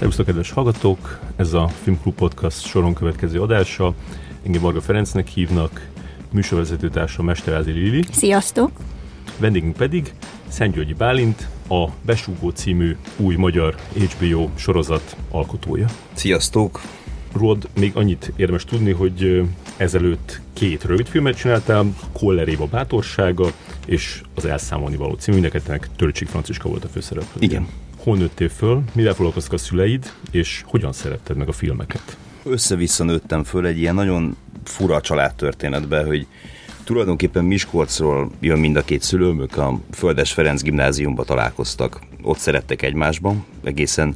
Szervusztok, kedves hallgatók! Ez a Filmklub Podcast soron következő adása. Engem Marga Ferencnek hívnak, műsorvezetőtársa Mester Ázi Lili. Sziasztok! Vendégünk pedig Szentgyörgyi Bálint, a Besúgó című új magyar HBO sorozat alkotója. Sziasztok! Rólad még annyit érdemes tudni, hogy ezelőtt 2 rövidfilmet csináltál, Koller Éva bátorsága és az Elszámolni való című, mindenkettőnek Törcsik Franciska volt a főszereplő. Igen. Hol nőttél föl, mivel foglalkoztak a szüleid, és hogyan szeretted meg a filmeket? Össze-vissza nőttem föl egy ilyen nagyon fura családtörténetbe, hogy tulajdonképpen Miskolcról jön mind a 2 szülőm, ők a Földes Ferenc gimnáziumba találkoztak. Ott szerettek egymásban, egészen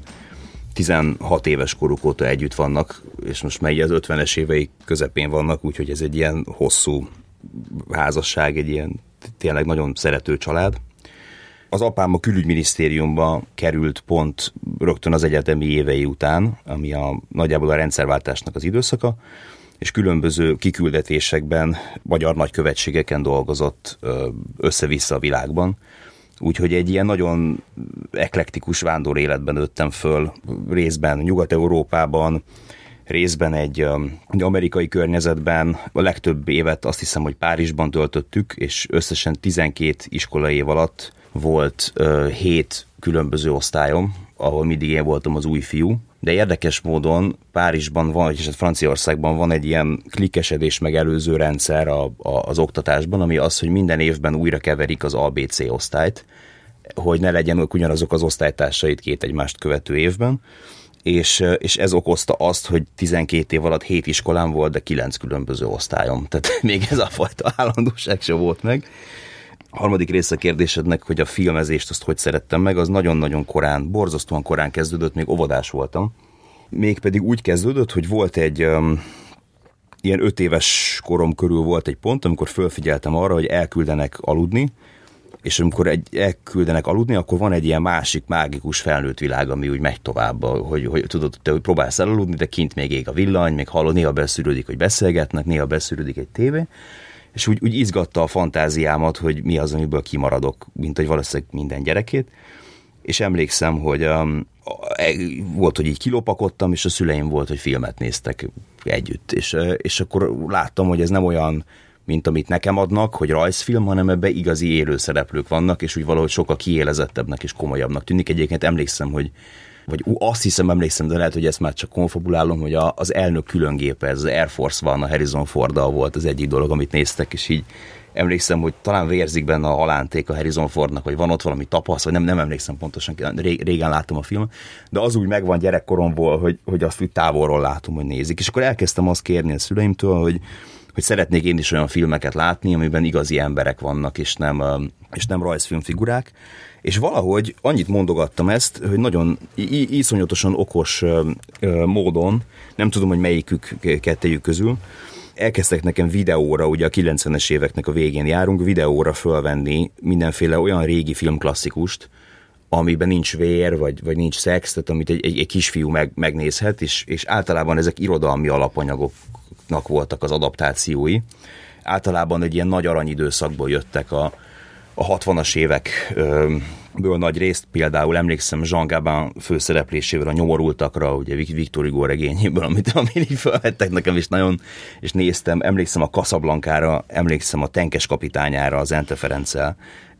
16 éves koruk óta együtt vannak, és most már az 50-es évei közepén vannak, úgyhogy ez egy ilyen hosszú házasság, egy ilyen tényleg nagyon szerető család. Az apám a külügyminisztériumba került pont rögtön az egyetemi évei után, ami nagyjából a rendszerváltásnak az időszaka, és különböző kiküldetésekben, magyar nagykövetségeken dolgozott össze-vissza a világban. Úgyhogy egy ilyen nagyon eklektikus vándor életben nőttem föl, részben Nyugat-Európában, részben egy amerikai környezetben. A legtöbb évet azt hiszem, hogy Párizsban töltöttük, és összesen 12 iskolai év alatt volt 7 különböző osztályom, ahol mindig én voltam az új fiú. De érdekes módon Párizsban van, és Franciaországban van egy ilyen klikkesedés megelőző rendszer az oktatásban, ami az, hogy minden évben újra keverik az ABC osztályt, hogy ne legyenek ugyanazok az osztálytársait 2 egymást követő évben, és ez okozta azt, hogy 12 év alatt 7 iskolám volt, de 9 különböző osztályom. Tehát még ez a fajta állandóság sem volt meg. A harmadik része a kérdésednek, hogy a filmezést azt hogy szerettem meg, az nagyon-nagyon korán, borzasztóan korán kezdődött, még óvodás voltam. Mégpedig úgy kezdődött, hogy volt egy ilyen 5 éves korom körül volt egy pont, amikor fölfigyeltem arra, hogy elküldenek aludni, és amikor elküldenek aludni, akkor van egy ilyen másik mágikus felnőtt világ, ami úgy megy tovább, hogy tudod, te próbálsz elaludni, de kint még ég a villany, még hallod, néha beszűrődik, hogy beszélgetnek, néha beszűrődik egy tévé. És úgy izgatta a fantáziámat, hogy mi az, amiből kimaradok, mint hogy valószínűleg minden gyerekét. És emlékszem, hogy volt, hogy így kilopakodtam, és a szüleim volt, hogy filmet néztek együtt. És akkor láttam, hogy ez nem olyan, mint amit nekem adnak, hogy rajzfilm, hanem ebbe igazi élő szereplők vannak, és úgy valahogy sokkal kiélezettebbnek és komolyabbnak tűnik. Egyébként emlékszem, hogy azt hiszem, de lehet, hogy ezt már csak konfabulálom, hogy az elnök különgépe, ez az Air Force One, a Harrison Forddal volt az egyik dolog, amit néztek, és így emlékszem, hogy talán vérzik benne a halánték a Harrison Fordnak, hogy van ott valami tapaszt, vagy nem emlékszem pontosan, régen láttam a filmet, de az úgy megvan gyerekkoromból, hogy azt úgy távolról látom, hogy nézik. És akkor elkezdtem azt kérni a szüleimtől, hogy szeretnék én is olyan filmeket látni, amiben igazi emberek vannak, és nem rajzfilmfigurák. És valahogy annyit mondogattam ezt, hogy nagyon iszonyatosan okos módon, nem tudom, hogy melyikük kettejük közül, elkezdtek nekem videóra, ugye a 90-es éveknek a végén járunk, videóra fölvenni mindenféle olyan régi filmklasszikust, amiben nincs vér, vagy nincs szex, tehát amit egy kisfiú megnézhet, és általában ezek irodalmi alapanyagoknak voltak az adaptációi. Általában egy ilyen nagy aranyidőszakból jöttek a 60-as évekből nagy részt, például emlékszem Jean Gabin főszereplésével a Nyomorultakra, ugye Victor Hugo regényéből, amit mindig felvettek nekem, és néztem, emlékszem a Casablanca-ra, emlékszem a Tenkes kapitányára, az Ente Ferenccel,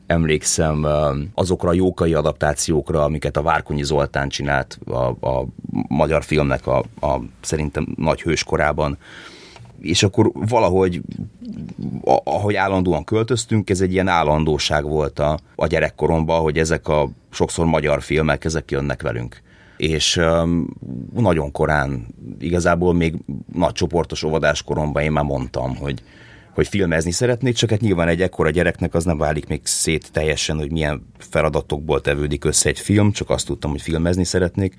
emlékszem azokra a jókai adaptációkra, amiket a Várkonyi Zoltán csinált a magyar filmnek a szerintem nagy hőskorában. És akkor valahogy, ahogy állandóan költöztünk, ez egy ilyen állandóság volt a gyerekkoromban, hogy ezek a sokszor magyar filmek, ezek jönnek velünk. És nagyon korán, igazából még nagy csoportos óvodáskoromban én már mondtam, hogy filmezni szeretnék, csak hát nyilván egy ekkora gyereknek az nem válik még szét teljesen, hogy milyen feladatokból tevődik össze egy film, csak azt tudtam, hogy filmezni szeretnék.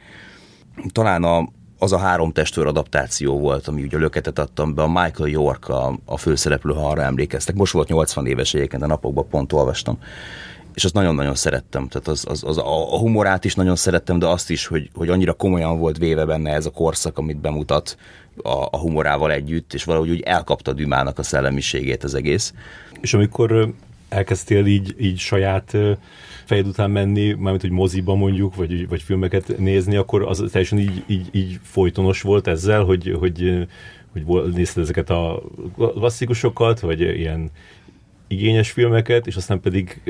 Talán az a Három testőr adaptáció volt, ami ugye löketet adtam be, a Michael York a főszereplő, ha arra emlékeztek. Most volt 80 éves egyébként, a napokban pont olvastam. És azt nagyon-nagyon szerettem. Tehát a humorát is nagyon szerettem, de azt is, hogy annyira komolyan volt véve benne ez a korszak, amit bemutat a humorával együtt, és valahogy úgy elkapta Dumának a szellemiségét az egész. És amikor elkezdtél így saját fejed után menni, mármint, hogy moziba mondjuk, vagy filmeket nézni, akkor az teljesen így folytonos volt ezzel, hogy nézted ezeket a klasszikusokat, vagy ilyen igényes filmeket, és aztán pedig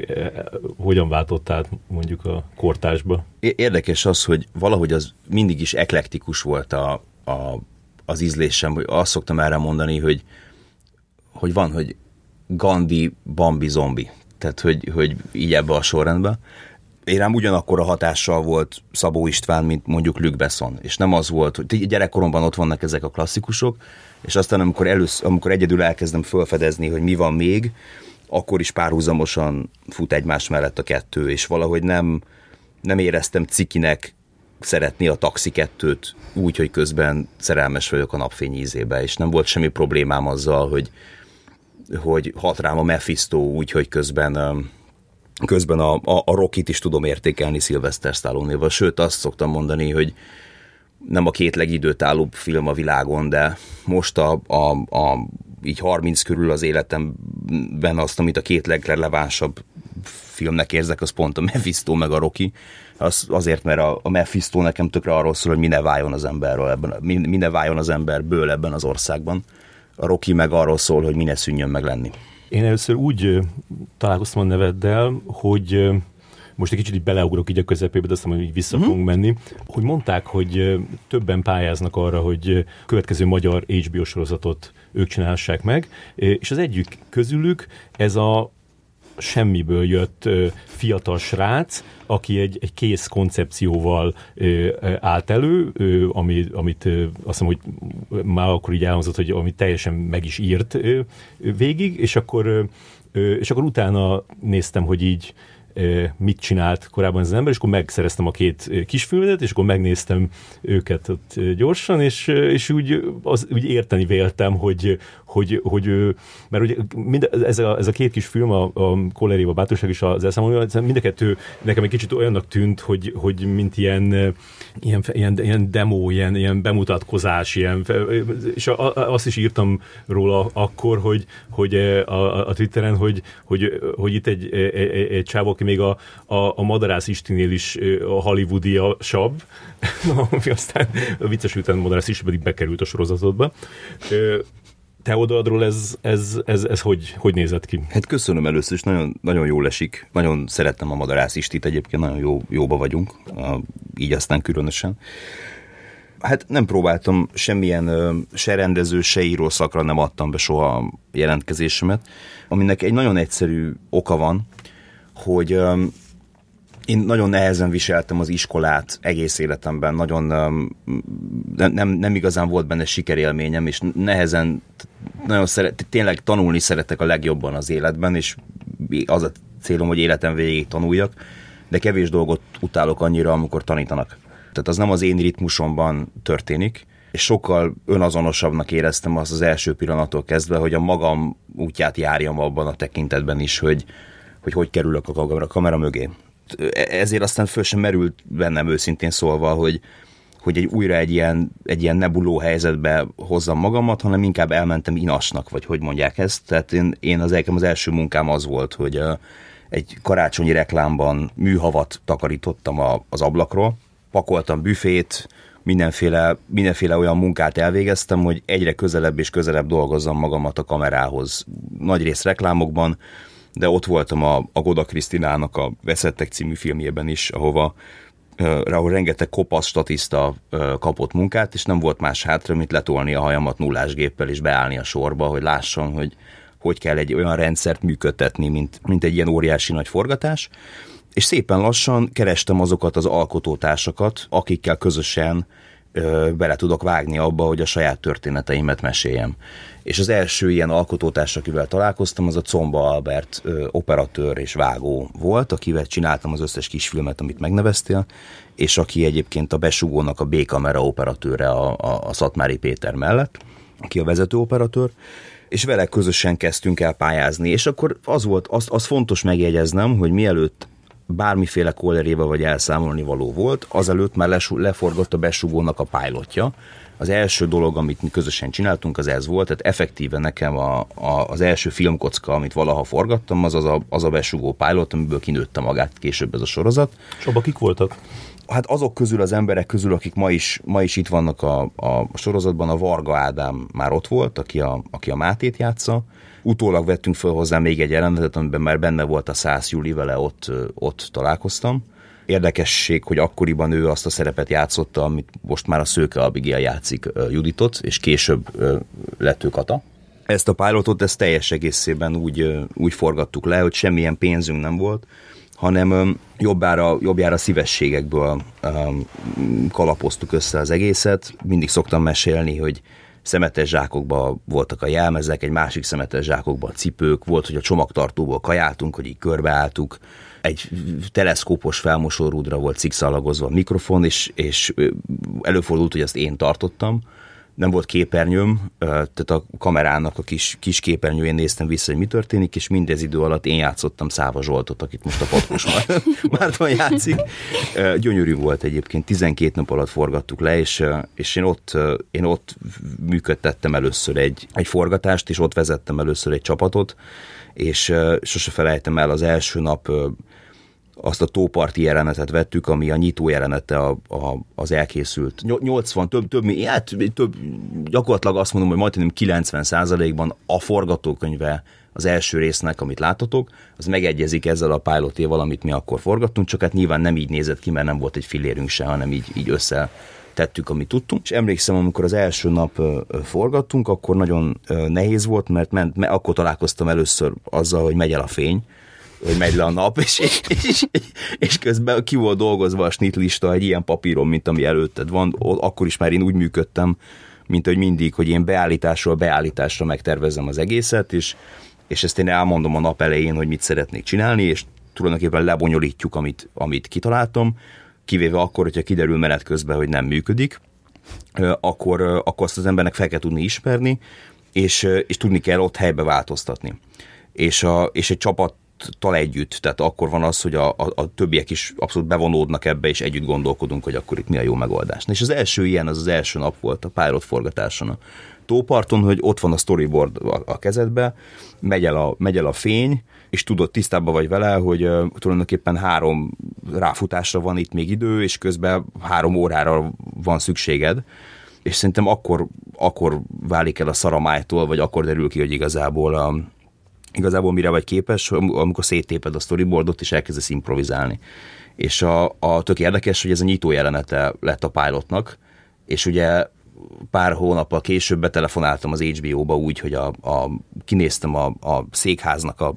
hogyan váltott át mondjuk a kortársba? Érdekes az, hogy valahogy az mindig is eklektikus volt az ízlésem, hogy azt szoktam erre mondani, hogy Gandhi, Bambi, Zombi. Tehát, hogy így ebbe a sorrendben. Én rám ugyanakkor a hatással volt Szabó István, mint mondjuk Luc Besson. És nem az volt, hogy gyerekkoromban ott vannak ezek a klasszikusok, és aztán amikor egyedül elkezdem felfedezni, hogy mi van még, akkor is párhuzamosan fut egymás mellett a kettő, és valahogy nem éreztem cikinek szeretni a Taxi 2-t úgy, hogy közben szerelmes vagyok a napfény ízébe, és nem volt semmi problémám azzal, hogy hat rám a Mephisto úgy, hogy közben a Rocky-t is tudom értékelni Sylvester Stallone-néval. Sőt, azt szoktam mondani, hogy nem a két legidőtállóbb film a világon, de most így 30 körül az életemben azt, amit a két legrelevánsabb filmnek érzek, az pont a Mephisto meg a Rocky. Azért, mert a Mephisto nekem tökre arról szól, hogy mi ne váljon az emberről ebben, mi ne váljon az emberből ebben az országban. A Rocky meg arról szól, hogy mi ne szűnjön meg lenni. Én először úgy találkoztam a neveddel, hogy most egy kicsit beleugrok így a közepébe, de aztán hogy így vissza fogunk menni, hogy mondták, hogy többen pályáznak arra, hogy következő magyar HBO sorozatot ők csinálhassák meg, és az egyik közülük ez a semmiből jött fiatal srác, aki egy kész koncepcióval állt elő, amit azt hiszem, hogy már akkor így elhangzott, hogy amit teljesen meg is írt végig, és akkor utána néztem, hogy így mit csinált korábban ez az ember, és akkor megszereztem a két kisfilmet, és akkor megnéztem őket ott gyorsan, és úgy érteni véltem, hogy mert ugye ez a két kisfilm, a Koller Éva bátorsága és az Elszámolni, mind a kettő nekem egy kicsit olyannak tűnt, hogy mint ilyen demo, ilyen bemutatkozás, és azt is írtam róla akkor, hogy a Twitteren, hogy itt egy csáv, aki még a Madarász Istinél is a hollywoodiasabb, ami aztán vicces után Madarász István pedig bekerült a sorozatodba. Te oldaladról ez hogy nézett ki? Hát köszönöm először, és nagyon, nagyon jól esik. Nagyon szerettem a Madarász Istit, egyébként nagyon jóba vagyunk, így aztán különösen. Hát nem próbáltam semmilyen, se rendező, se író szakra nem adtam be soha a jelentkezésemet, aminek egy nagyon egyszerű oka van, hogy én nagyon nehezen viseltem az iskolát egész életemben, nagyon nem igazán volt benne sikerélményem, és nehezen, nagyon tényleg tanulni szeretek a legjobban az életben, és az a célom, hogy életem végig tanuljak, de kevés dolgot utálok annyira, amikor tanítanak. Tehát az nem az én ritmusomban történik, és sokkal önazonosabbnak éreztem azt az első pillanattól kezdve, hogy a magam útját járjam abban a tekintetben is, hogy kerülök a kamera mögé. Ezért aztán föl sem merült bennem őszintén szólva, hogy újra egy ilyen nebuló helyzetbe hozzam magamat, hanem inkább elmentem inasnak, vagy hogy mondják ezt. Tehát én az első munkám az volt, hogy egy karácsonyi reklámban műhavat takarítottam az ablakról, pakoltam büfét, mindenféle olyan munkát elvégeztem, hogy egyre közelebb és közelebb dolgozzam magamat a kamerához. Nagyrészt reklámokban, de ott voltam a Goda Krisztinának a Veszettek című filmjében is, ahol rengeteg kopasz statiszta kapott munkát, és nem volt más hátra, mint letolni a hajamat nullásgéppel, és beállni a sorba, hogy lássam, hogy kell egy olyan rendszert működtetni, mint egy ilyen óriási nagy forgatás. És szépen lassan kerestem azokat az alkotótársakat, akikkel közösen bele tudok vágni abba, hogy a saját történeteimet meséljem. És az első ilyen alkotótárs, akivel találkoztam, az a Comba Albert operatőr és vágó volt, akivel csináltam az összes kisfilmet, amit megneveztél, és aki egyébként a Besúgónak a B-kamera operatőre a Szatmári Péter mellett, aki a vezető operatőr, és vele közösen kezdtünk el pályázni. És akkor az volt, az fontos megjegyeznem, hogy mielőtt bármiféle Koller Éva vagy elszámolni való volt, azelőtt már leforgott a Besúgónak a pilotja. Az első dolog, amit mi közösen csináltunk, az ez volt, tehát effektíve nekem az első filmkocka, amit valaha forgattam, az a Besúgó pilot, amiből kinőtte magát később ez a sorozat. És abban kik voltak? Hát azok közül, az emberek közül, akik ma is itt vannak a sorozatban, a Varga Ádám már ott volt, aki a Mátét játsza. Utólag vettünk föl hozzá még egy jelenetet, amiben már benne volt a Szász Juli, vele ott találkoztam. Érdekesség, hogy akkoriban ő azt a szerepet játszotta, amit most már a Szőke Abigél játszik, Juditot, és később lett ő Kata. Ezt a pilotot teljes egészében úgy forgattuk le, hogy semmilyen pénzünk nem volt, hanem jobbjára szívességekből kalapoztuk össze az egészet. Mindig szoktam mesélni, hogy szemetes zsákokban voltak a jelmezek, egy másik szemetes zsákokban a cipők, volt, hogy a csomagtartóból kajáltunk, hogy így körbeálltuk, egy teleszkópos felmosórúdra volt szikszalagozva a mikrofon, és előfordult, hogy azt én tartottam. Nem volt képernyőm, tehát a kamerának a kis képernyőjén néztem vissza, hogy mi történik, és mindez idő alatt én játszottam Száva Zsoltot, akit most a Patkós Márton játszik. Gyönyörű volt egyébként, 12 nap alatt forgattuk le, és én ott működtettem először egy forgatást, és ott vezettem először egy csapatot, és sose felejtem el, az első nap azt a tóparti jelenetet vettük, ami a nyitó jelenete az elkészült. 80, több, gyakorlatilag azt mondom, hogy majdnem 90%-ban a forgatókönyve az első résznek, amit látotok, az megegyezik ezzel a pilotéval, amit mi akkor forgattunk, csak hát nyilván nem így nézett ki, mert nem volt egy fillérünk se, hanem így összetettük, amit tudtunk. És emlékszem, amikor az első nap forgattunk, akkor nagyon nehéz volt, mert akkor találkoztam először azzal, hogy megy el a fény, hogy megy le a nap, és közben ki volt dolgozva a snitlista egy ilyen papíron, mint ami előtted van. Akkor is már én úgy működtem, mint hogy mindig, hogy én beállításról beállításra megtervezem az egészet, és ezt én elmondom a nap elején, hogy mit szeretnék csinálni, és tulajdonképpen lebonyolítjuk, amit kitaláltam, kivéve akkor, hogyha kiderül menet közben, hogy nem működik, akkor azt az embernek fel kell tudni ismerni, és tudni kell ott helybe változtatni. És egy csapat együtt, tehát akkor van az, hogy a többiek is abszolút bevonódnak ebbe, és együtt gondolkodunk, hogy akkor itt mi a jó megoldás. És az első ilyen, az első nap volt a pilot forgatáson a tóparton, hogy ott van a storyboard a kezedbe, megy el a fény, és tudod, tisztában vagy vele, hogy tulajdonképpen 3 ráfutásra van itt még idő, és közben 3 órára van szükséged, és szerintem akkor válik el a szaramájtól, vagy akkor derül ki, hogy igazából mire vagy képes, amikor széttéped a storyboardot, és elkezdesz improvizálni. És a tök érdekes, hogy ez a nyitó jelenete lett a pilotnak, és ugye pár hónappal később betelefonáltam az HBO-ba úgy, hogy kinéztem a székháznak a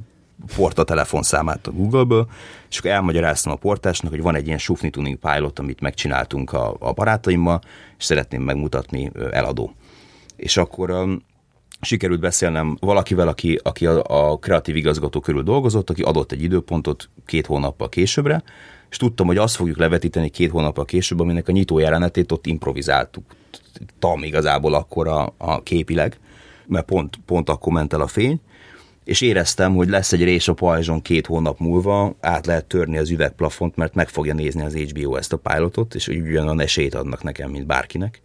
porta telefonszámát a Google-ből, és akkor elmagyaráztam a portásnak, hogy van egy ilyen sufni tuning pilot, amit megcsináltunk a barátaimmal, és szeretném megmutatni, eladó. És akkor sikerült beszélnem valakivel, aki a kreatív igazgató körül dolgozott, aki adott egy időpontot 2 hónappal későbbre, és tudtam, hogy azt fogjuk levetíteni 2 hónappal később, aminek a nyitó jelenetét ott improvizáltuk. Igazából akkor a képileg, mert pont akkor ment el a fény, és éreztem, hogy lesz egy rés a pajzson 2 hónap múlva, át lehet törni az üvegplafont, mert meg fogja nézni az HBO ezt a pilotot, és ugyanolyan esélyt adnak nekem, mint bárkinek.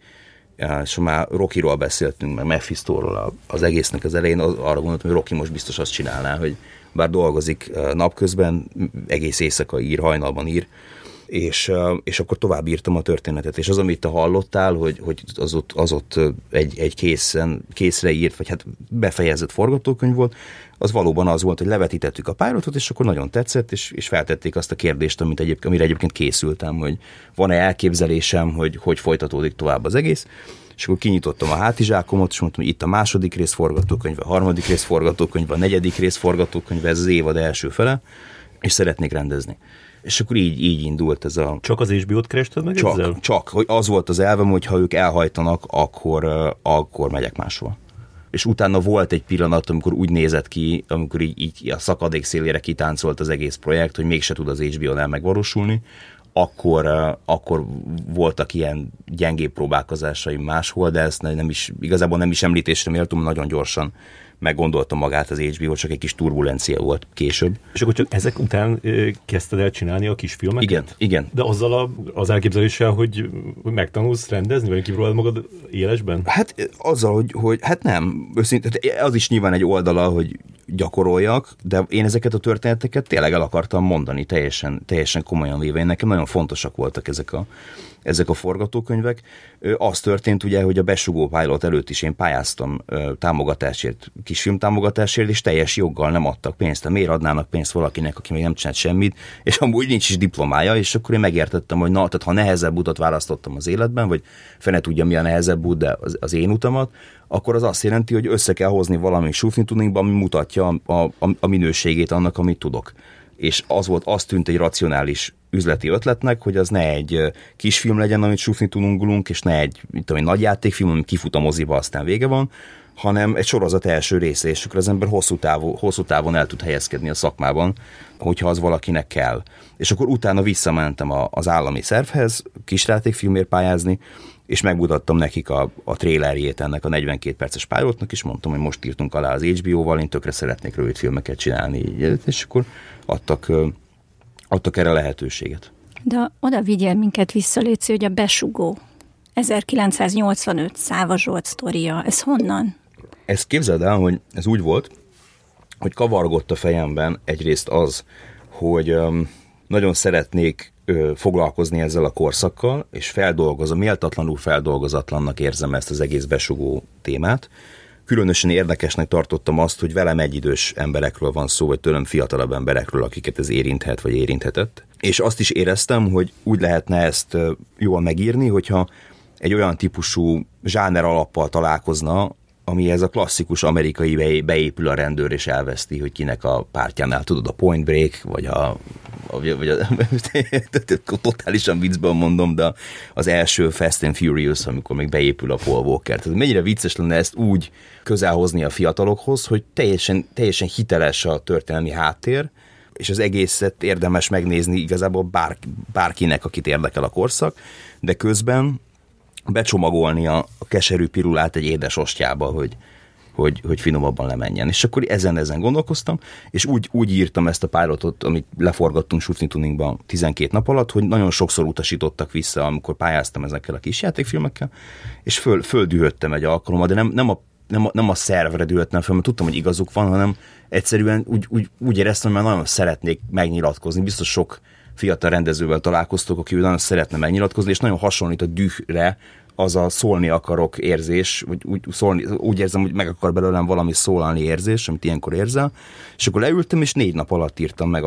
És már Rockyról beszéltünk, meg Mephistoról az egésznek az elején, arra gondoltam, hogy Rocky most biztos azt csinálná, hogy bár dolgozik napközben, egész éjszaka ír, hajnalban ír, és akkor tovább írtam a történetet. És az, amit te hallottál, hogy az ott egy készre írt, vagy hát befejezett forgatókönyv volt, az valóban az volt, hogy levetítettük a pilotot, és akkor nagyon tetszett, és feltették azt a kérdést, amire egyébként készültem, hogy van-e elképzelésem, hogy folytatódik tovább az egész, és akkor kinyitottam a hátizsákomot, és mondtam, hogy itt a második rész forgatókönyve, a harmadik rész forgatókönyve, a negyedik rész forgatókönyve, ez az évad első fele, és szeretnék rendezni. És akkor így indult ez a... Csak az HBO-t kerested meg ezzel? Csak, hogy az volt az elvem, hogy ha ők elhajtanak, akkor megyek máshol. És utána volt egy pillanat, amikor úgy nézett ki, amikor így a szakadék szélére kitáncolt az egész projekt, hogy mégse tud az HBO-nál megvalósulni, akkor voltak ilyen gyengébb próbálkozásaim máshol, de ezt igazából nem is említésre méltom, nagyon gyorsan meggondoltam magát az HBO, csak egy kis turbulencia volt később. És akkor csak ezek után kezdted el csinálni a kis filmeket? Igen. De azzal az elképzeléssel, hogy megtanulsz rendezni, vagy kipróbálod magad élesben? Hát azzal, hogy nem. Őszintén, az is nyilván egy oldala, hogy gyakoroljak, de én ezeket a történeteket tényleg el akartam mondani, teljesen komolyan véve. Én nekem nagyon fontosak voltak ezek a forgatókönyvek. Az történt ugye, hogy a Besúgó pilot előtt is én pályáztam támogatásért, kisfilmtámogatásért, és teljes joggal nem adtak pénzt. De miért adnának pénzt valakinek, aki még nem csinált semmit, és amúgy nincs is diplomája, és akkor én megértettem, hogy na, tehát ha nehezebb utat választottam az életben, vagy fene tudja, mi a nehezebb út, de az én utamat, akkor az azt jelenti, hogy össze kell hozni valami súfni tudninkba, ami mutatja a minőségét annak, amit tudok. És az tűnt egy racionális üzleti ötletnek, hogy az ne egy kisfilm legyen, amit súfni tudunk, és ne egy, nagy játékfilm, ami kifut a moziba, aztán vége van, hanem egy sorozat első része, és akkor az ember hosszú távon el tud helyezkedni a szakmában, hogyha az valakinek kell. És akkor utána visszamentem az állami szervhez, kisjátékfilmért pályázni, és megmutattam nekik a trélerjét ennek a 42 perces pilotnak, és mondtam, hogy most írtunk alá az HBO-val, én tökre szeretnék rövid filmeket csinálni, és akkor adtak erre lehetőséget. De oda vigyél minket vissza, Léci, hogy a Besúgó 1985 Száva Zsolt sztoria, ez honnan? Ezt képzeld el, hogy ez úgy volt, hogy kavargott a fejemben egyrészt az, hogy nagyon szeretnék foglalkozni ezzel a korszakkal, és méltatlanul feldolgozatlannak érzem ezt az egész Besúgó témát. Különösen érdekesnek tartottam azt, hogy velem egyidős emberekről van szó, vagy tőlem fiatalabb emberekről, akiket ez érinthet, vagy érinthetett. És azt is éreztem, hogy úgy lehetne ezt jól megírni, hogyha egy olyan típusú zsáner alappal találkozna, ami ez a klasszikus amerikai beépül a rendőr és elveszti, hogy kinek a pártjánál, tudod, a Point Break, vagy a totálisan viccből mondom, de az első Fast and Furious, amikor még beépül a Paul Walker. Tehát mennyire vicces lenne ezt úgy közelhozni a fiatalokhoz, hogy teljesen hiteles a történelmi háttér, és az egészet érdemes megnézni igazából bárkinek, akit érdekel a korszak, de közben becsomagolni a keserű pirulát egy édes ostjába, hogy finomabban lemenjen. És akkor ezen gondolkoztam, és úgy írtam ezt a pilotot, amit leforgattunk Shooting Tuningban 12 nap alatt, hogy nagyon sokszor utasítottak vissza, amikor pályáztam ezekkel a kisjátékfilmekkel, és földühöttem egy alkalommal, de nem a szervre dühöttem fel, mert tudtam, hogy igazuk van, hanem egyszerűen úgy éreztem, hogy már nagyon szeretnék megnyilatkozni. Biztos sok fiatal rendezővel találkoztok, aki nagyon szeretne megnyilatkozni, és nagyon hasonlít a dühre az a szólni akarok érzés, vagy úgy érzem, hogy meg akar belőlem valami szólalni érzés, amit ilyenkor érzel, és akkor leültem, és 4 nap alatt írtam meg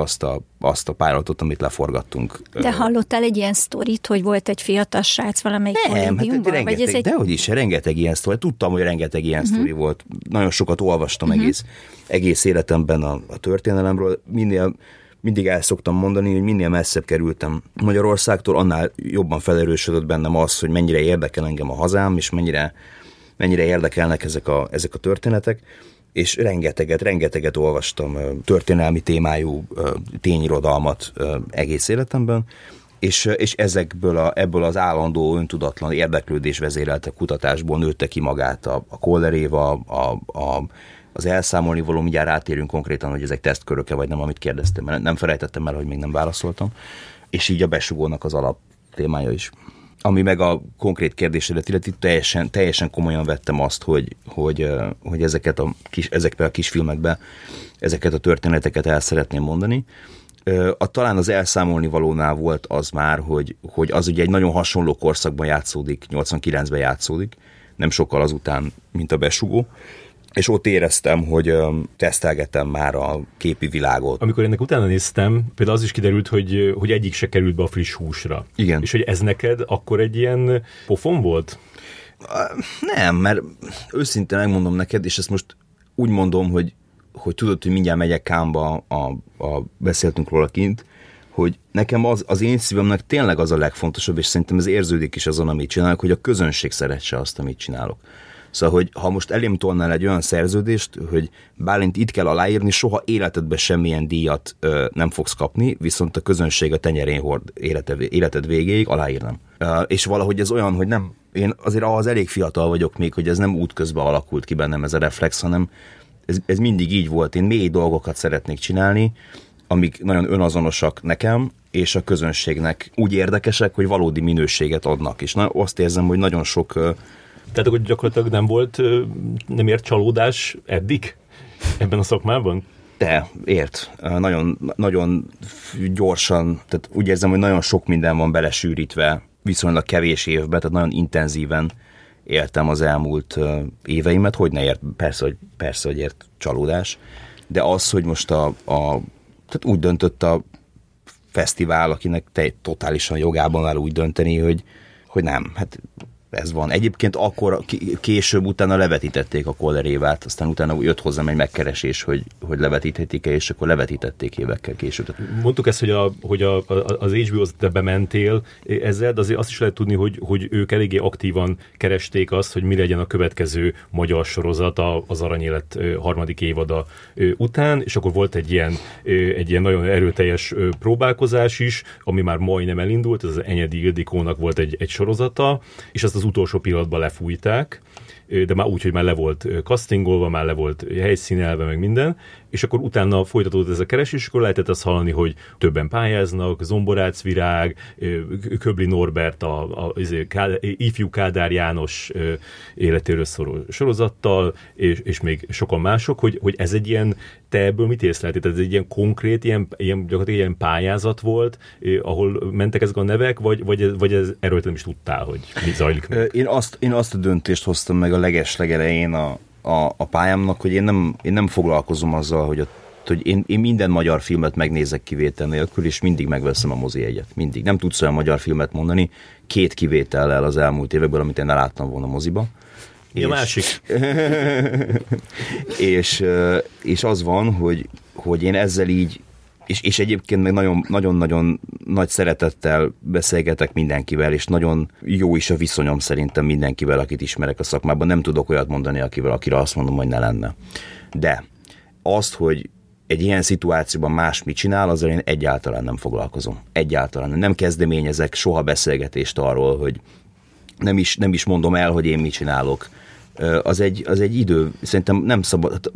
azt a pilotot, amit leforgattunk. De hallottál egy ilyen sztorit, hogy volt egy fiatal srác valamelyik kollégiumban? Nem, hát rengeteg ilyen sztori. Tudtam, hogy rengeteg ilyen sztori volt. Nagyon sokat olvastam egész életemben a történelemről. Mindig el szoktam mondani, hogy minél messzebb kerültem Magyarországtól, annál jobban felerősödött bennem az, hogy mennyire érdekel engem a hazám, és mennyire érdekelnek ezek a történetek, és rengeteget olvastam történelmi témájú tényirodalmat egész életemben, és ebből az állandó, öntudatlan érdeklődés vezérelte kutatásból nőtte ki magát a Koller Éva, az elszámolni való, mindjárt rátérünk konkrétan, hogy ezek tesztköröke vagy nem, amit kérdeztem, mert nem felejtettem el, hogy még nem válaszoltam. És így a Besúgónak az alap témája is. Ami meg a konkrét kérdésedet illeti, teljesen komolyan vettem azt, hogy ezekben a kis filmekben ezeket a történeteket el szeretném mondani. Talán az elszámolni valónál volt az már, hogy az ugye egy nagyon hasonló korszakban játszódik, 89-ben játszódik, nem sokkal azután, mint a Besúgó. És ott éreztem, hogy tesztelgetem már a képi világot. Amikor ennek utána néztem, például az is kiderült, hogy egyik se került be a friss húsra. Igen. És hogy ez neked akkor egy ilyen pofon volt? Nem, mert őszintén megmondom neked, és ezt most úgy mondom, hogy tudod, hogy mindjárt megyek Kámba, beszéltünk róla kint, hogy nekem az én szívemnek tényleg az a legfontosabb, és szerintem ez érződik is azon, amit csinálok, hogy a közönség szeresse azt, amit csinálok. Szóval, hogy ha most elém tolnál egy olyan szerződést, hogy Bálint itt kell aláírni, soha életedben semmilyen díjat nem fogsz kapni, viszont a közönség a tenyerén hord életed végéig, aláírnám. És valahogy ez olyan, hogy nem, én azért ahhoz elég fiatal vagyok még, hogy ez nem útközben alakult ki bennem ez a reflex, hanem ez mindig így volt. Én mély dolgokat szeretnék csinálni, amik nagyon önazonosak nekem, és a közönségnek úgy érdekesek, hogy valódi minőséget adnak. És azt érzem, hogy nagyon sok... Tehát akkor gyakorlatilag nem ért csalódás eddig ebben a szakmában? De, ért. Nagyon, nagyon gyorsan, tehát úgy érzem, hogy nagyon sok minden van belesűrítve viszonylag kevés évben, tehát nagyon intenzíven éltem az elmúlt éveimet, hogy ne ért, persze, hogy ért csalódás, de az, hogy most tehát úgy döntött a fesztivál, akinek totálisan jogában áll úgy dönteni, hogy nem, hát ez van. Egyébként akkor később utána levetítették a Koller Évát, aztán utána jött hozzám egy megkeresés, hogy levetíthetik-e, és akkor levetítették évekkel később. Mondtuk ezt, hogy az HBO-hoz te bementél ezzel, de azért azt is lehet tudni, hogy ők eléggé aktívan keresték azt, hogy mi legyen a következő magyar sorozat az Aranyélet harmadik évada után, és akkor volt egy ilyen nagyon erőteljes próbálkozás is, ami már majdnem elindult, ez az Enyedi Ildikónak volt egy sorozata, és azt az utolsó pillanatban lefújták, de már úgy, hogy már le volt castingolva, már le volt helyszínelve, meg minden, és akkor utána folytatódott ez a keresés, és akkor lehetett azt hallani, hogy többen pályáznak, Zomborác Virág, Köbli Norbert, ifjú Kádár János életéről szóló sorozattal, és még sokan mások, hogy ez egy ilyen, te ebből mit észleltél? Tehát ez egy ilyen konkrét, gyakorlatilag ilyen pályázat volt, ahol mentek ezek a nevek, vagy ez erről nem is tudtál, hogy mi zajlik meg? Én azt a döntést hoztam meg a legeslegelején a pályámnak, hogy én nem foglalkozom azzal, hogy én minden magyar filmet megnézek kivétel nélkül, és mindig megveszem a mozi egyet. Mindig. Nem tudsz olyan magyar filmet mondani, 2 kivétellel az elmúlt évekből, amit én eláttam volna moziba. A másik. és az van, hogy én ezzel így, és egyébként meg nagyon-nagyon nagy szeretettel beszélgetek mindenkivel, és nagyon jó is a viszonyom szerintem mindenkivel, akit ismerek a szakmában. Nem tudok olyat mondani, akire azt mondom, hogy ne lenne. De azt, hogy egy ilyen szituációban más mit csinál, azzal én egyáltalán nem foglalkozom. Egyáltalán nem kezdeményezek soha beszélgetést arról, hogy nem is mondom el, hogy én mit csinálok. Az egy idő, szerintem nem szabad,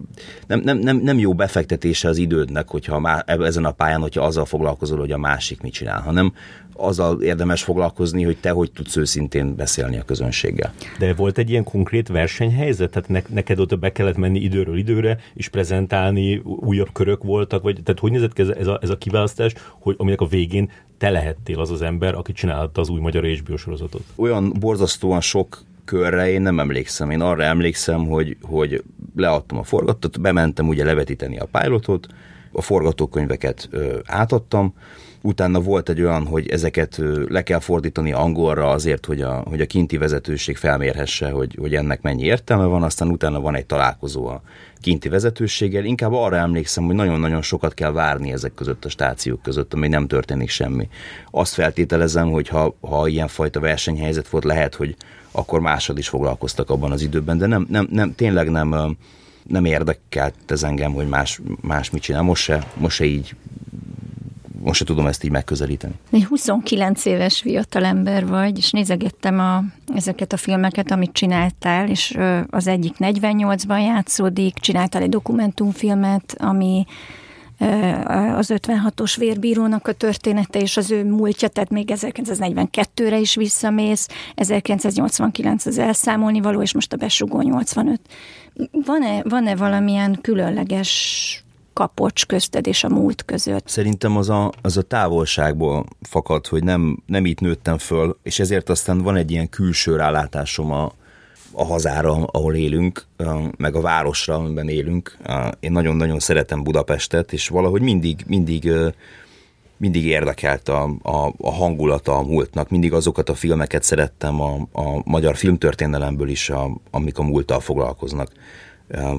nem jó befektetése az idődnek, hogyha ezen a pályán, hogyha azzal foglalkozol, hogy a másik mit csinál, hanem azzal érdemes foglalkozni, hogy te hogy tudsz őszintén beszélni a közönséggel. De volt egy ilyen konkrét versenyhelyzet? Tehát neked ott be kellett menni időről időre, és prezentálni, újabb körök voltak, vagy tehát hogy nézett ki ez a kiválasztás, hogy aminek a végén te lehettél az ember, aki csinálta az új magyar HBO sorozatot? Olyan borzasztóan sok körre én nem emlékszem. Én arra emlékszem, hogy leadtam a forgatót, bementem ugye levetíteni a pilotot, a forgatókönyveket átadtam, utána volt egy olyan, hogy ezeket le kell fordítani angolra azért, hogy a kinti vezetőség felmérhesse, hogy ennek mennyi értelme van, aztán utána van egy találkozó a kinti vezetőséggel. Inkább arra emlékszem, hogy nagyon-nagyon sokat kell várni ezek között, a stációk között, amíg nem történik semmi. Azt feltételezem, hogy ha ilyenfajta versenyhelyzet volt, lehet, hogy akkor mással is foglalkoztak abban az időben, de tényleg nem érdekelt ez engem, hogy más mit csinál. Most se így, most se tudom ezt így megközelíteni. 29 éves fiatalember vagy, és nézegettem ezeket a filmeket, amit csináltál, és az egyik 48-ban játszódik, csináltál egy dokumentumfilmet, ami az 56-os vérbírónak a története és az ő múltja, tehát még 1942-re is visszamész, 1989 az elszámolni való, és most a Besúgó 85. Van-e valamilyen különleges kapocs közted és a múlt között? Szerintem az a távolságból fakad, hogy nem itt nőttem föl, és ezért aztán van egy ilyen külső rálátásom a hazára, ahol élünk, meg a városra, amiben élünk. Én nagyon-nagyon szeretem Budapestet, és valahogy mindig érdekelt a hangulata a múltnak. Mindig azokat a filmeket szerettem a magyar filmtörténelemből is, amik a múlttal foglalkoznak.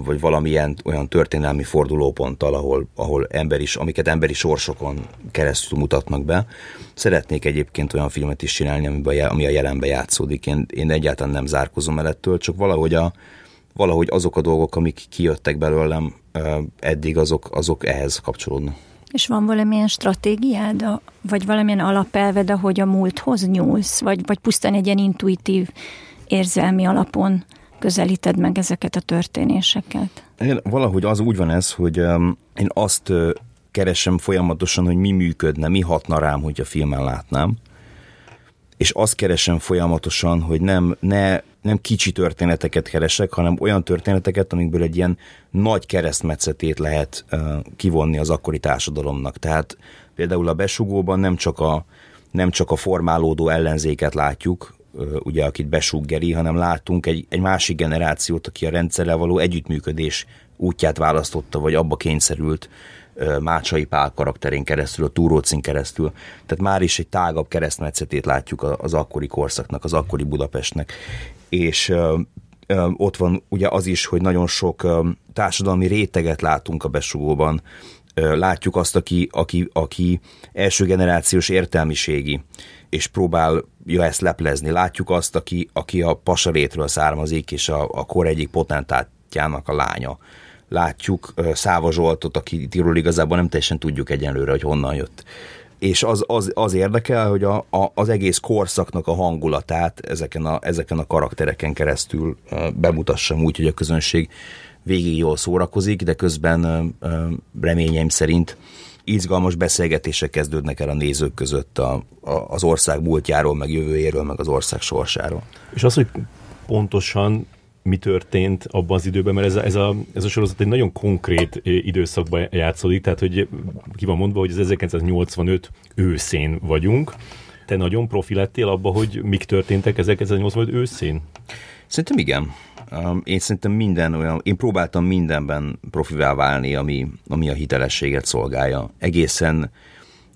vagy valamilyen olyan történelmi fordulóponttal, ahol amiket emberi sorsokon keresztül mutatnak be. Szeretnék egyébként olyan filmet is csinálni, ami a jelenbe játszódik. Én egyáltalán nem zárkozom el ettől, csak valahogy azok a dolgok, amik kijöttek belőlem eddig, azok ehhez kapcsolódnak. És van valamilyen stratégiád, vagy valamilyen alapelved, ahogy a múlthoz nyúlsz, vagy pusztán egy ilyen intuitív érzelmi alapon közelíted meg ezeket a történéseket? Valahogy az úgy van ez, hogy én azt keresem folyamatosan, hogy mi működne, mi hatna rám, hogy a filmen látnám, és azt keresem folyamatosan, hogy nem kicsi történeteket keresek, hanem olyan történeteket, amikből egy ilyen nagy keresztmetszetét lehet kivonni az akkori társadalomnak. Tehát például a Besúgóban nem csak a formálódó ellenzéket látjuk, ugye, akit besuggeri, hanem látunk egy másik generációt, aki a rendszerrel való együttműködés útját választotta, vagy abba kényszerült Mácsai Pál karakterén keresztül, a Túróczin keresztül. Tehát már is egy tágabb keresztmetszetét látjuk az akkori korszaknak, az akkori Budapestnek. És ott van ugye az is, hogy nagyon sok társadalmi réteget látunk a Besúgóban. Látjuk azt, aki első generációs értelmiségi, és próbálja ezt leplezni. Látjuk azt, aki a Pasarétről származik, és a kor egyik potentátjának a lánya. Látjuk Száva Zsoltot, akiről igazából nem teljesen tudjuk egyenlőre, hogy honnan jött. És az érdekel, hogy az egész korszaknak a hangulatát ezeken a karaktereken keresztül bemutassam úgy, hogy a közönség végig jól szórakozik, de közben reményeim szerint izgalmas beszélgetések kezdődnek el a nézők között az ország múltjáról, meg jövőjéről, meg az ország sorsáról. És az, hogy pontosan mi történt abban az időben, mert ez a sorozat egy nagyon konkrét időszakban játszódik, tehát hogy ki van mondva, hogy az 1985 őszén vagyunk. Te nagyon profi lettél abban, hogy mik történtek 1985 őszén? Szerintem igen. Én szerintem én próbáltam mindenben profivá válni, ami a hitelességet szolgálja.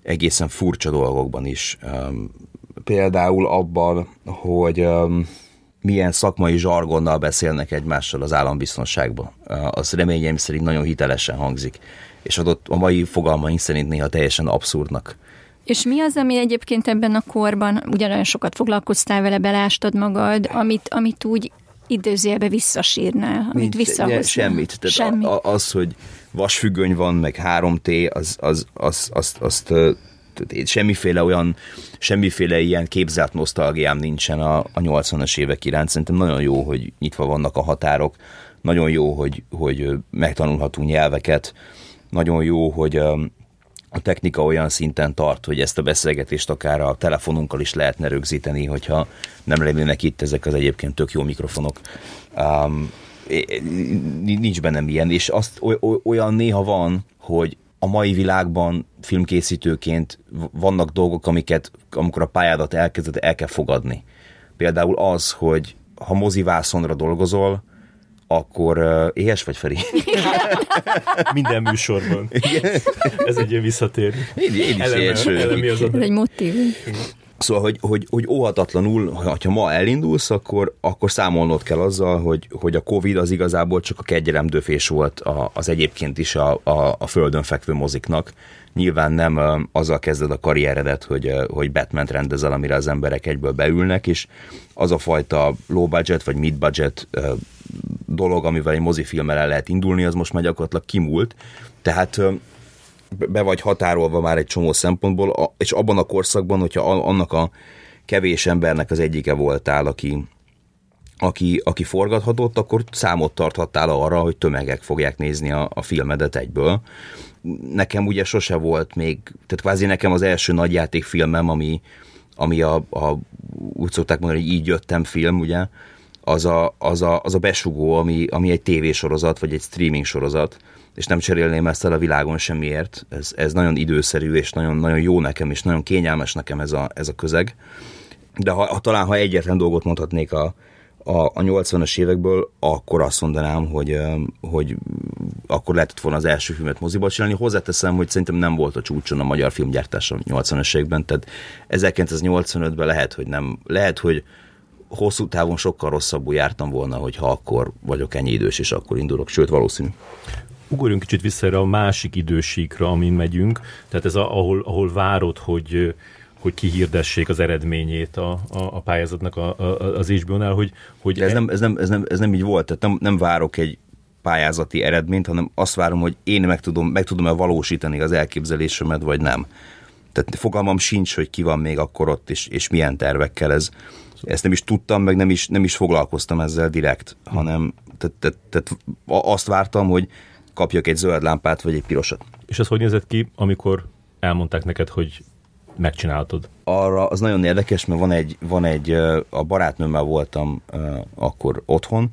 Egészen furcsa dolgokban is. Például abban, hogy milyen szakmai zsargonnal beszélnek egymással az állambiztonságban. Az reményeim szerint nagyon hitelesen hangzik. És adott a mai fogalmaink szerint néha teljesen abszurdnak. És mi az, ami egyébként ebben a korban, ugyanolyan sokat foglalkoztál vele, belástad magad, amit úgy időzélbe visszasírnál, amit visszahoznál? Semmit. Semmit. Az, hogy vasfüggöny van, meg 3T, azt semmiféle olyan, semmiféle ilyen képzelt nosztalgiám nincsen a 80-as évek iránt. Szerintem nagyon jó, hogy nyitva vannak a határok, nagyon jó, hogy megtanulhatunk nyelveket, nagyon jó, hogy a technika olyan szinten tart, hogy ezt a beszélgetést akár a telefonunkkal is lehetne rögzíteni, hogyha nem lennének itt ezek az egyébként tök jó mikrofonok. Nincs bennem ilyen, és azt olyan néha van, hogy a mai világban filmkészítőként vannak dolgok, amiket amikor a pályádat elkezded, el kell fogadni. Például az, hogy ha mozivászonra dolgozol, akkor éhes vagy, Feri? Minden műsorban. Igen. Ez egy ilyen visszatér. Én is éhes vagyok. Ez egy motív. Szóval, hogy óhatatlanul, ha ma elindulsz, akkor számolnod kell azzal, hogy a Covid az igazából csak a kegyelemdöfés volt az egyébként is a földön fekvő moziknak. Nyilván nem azzal kezded a karrieredet, hogy Batman-t rendezel, amire az emberek egyből beülnek, és az a fajta low budget vagy mid budget dolog, amivel egy mozifilmmel el lehet indulni, az most már gyakorlatilag kimúlt. Tehát be vagy határolva már egy csomó szempontból, és abban a korszakban, hogyha annak a kevés embernek az egyike voltál, aki forgathatott, akkor számot tarthattál arra, hogy tömegek fogják nézni a filmedet egyből. Nekem ugye sose volt még, tehát kvázi nekem az első nagyjátékfilmem, ami úgy szokták mondani, hogy így jöttem film, ugye, az a Besúgó, ami egy tévésorozat, vagy egy streaming sorozat, és nem cserélném ezt el a világon semmiért. Ez nagyon időszerű, és nagyon, nagyon jó nekem, és nagyon kényelmes nekem ez a közeg. De talán, ha egyetlen dolgot mondhatnék a 80-as évekből, akkor azt mondanám, hogy akkor lehetett volna az első filmet moziba csinálni. Hozzáteszem, hogy szerintem nem volt a csúcson a magyar filmgyártás a 80-as években, tehát 1985-ben lehet, hogy hosszú távon sokkal rosszabbul jártam volna, hogyha akkor vagyok ennyi idős, és akkor indulok, sőt valószínű. Ugorjunk kicsit vissza erre a másik idősíkra, amin megyünk, tehát ez ahol várod, hogy kihirdessék az eredményét a pályázatnak az HBO-nál, hogy ez nem így volt, tehát nem várok egy pályázati eredményt, hanem azt várom, hogy én meg tudom-e valósítani az elképzelésemet, vagy nem. Tehát fogalmam sincs, hogy ki van még akkor ott, és milyen tervekkel ez. Ezt nem is tudtam, meg nem is foglalkoztam ezzel direkt, hanem tehát azt vártam, hogy kapjak egy zöld lámpát, vagy egy pirosat. És az hogy nézett ki, amikor elmondták neked, hogy megcsináltad? Arra az nagyon érdekes, mert van egy a barátnőmmel voltam akkor otthon,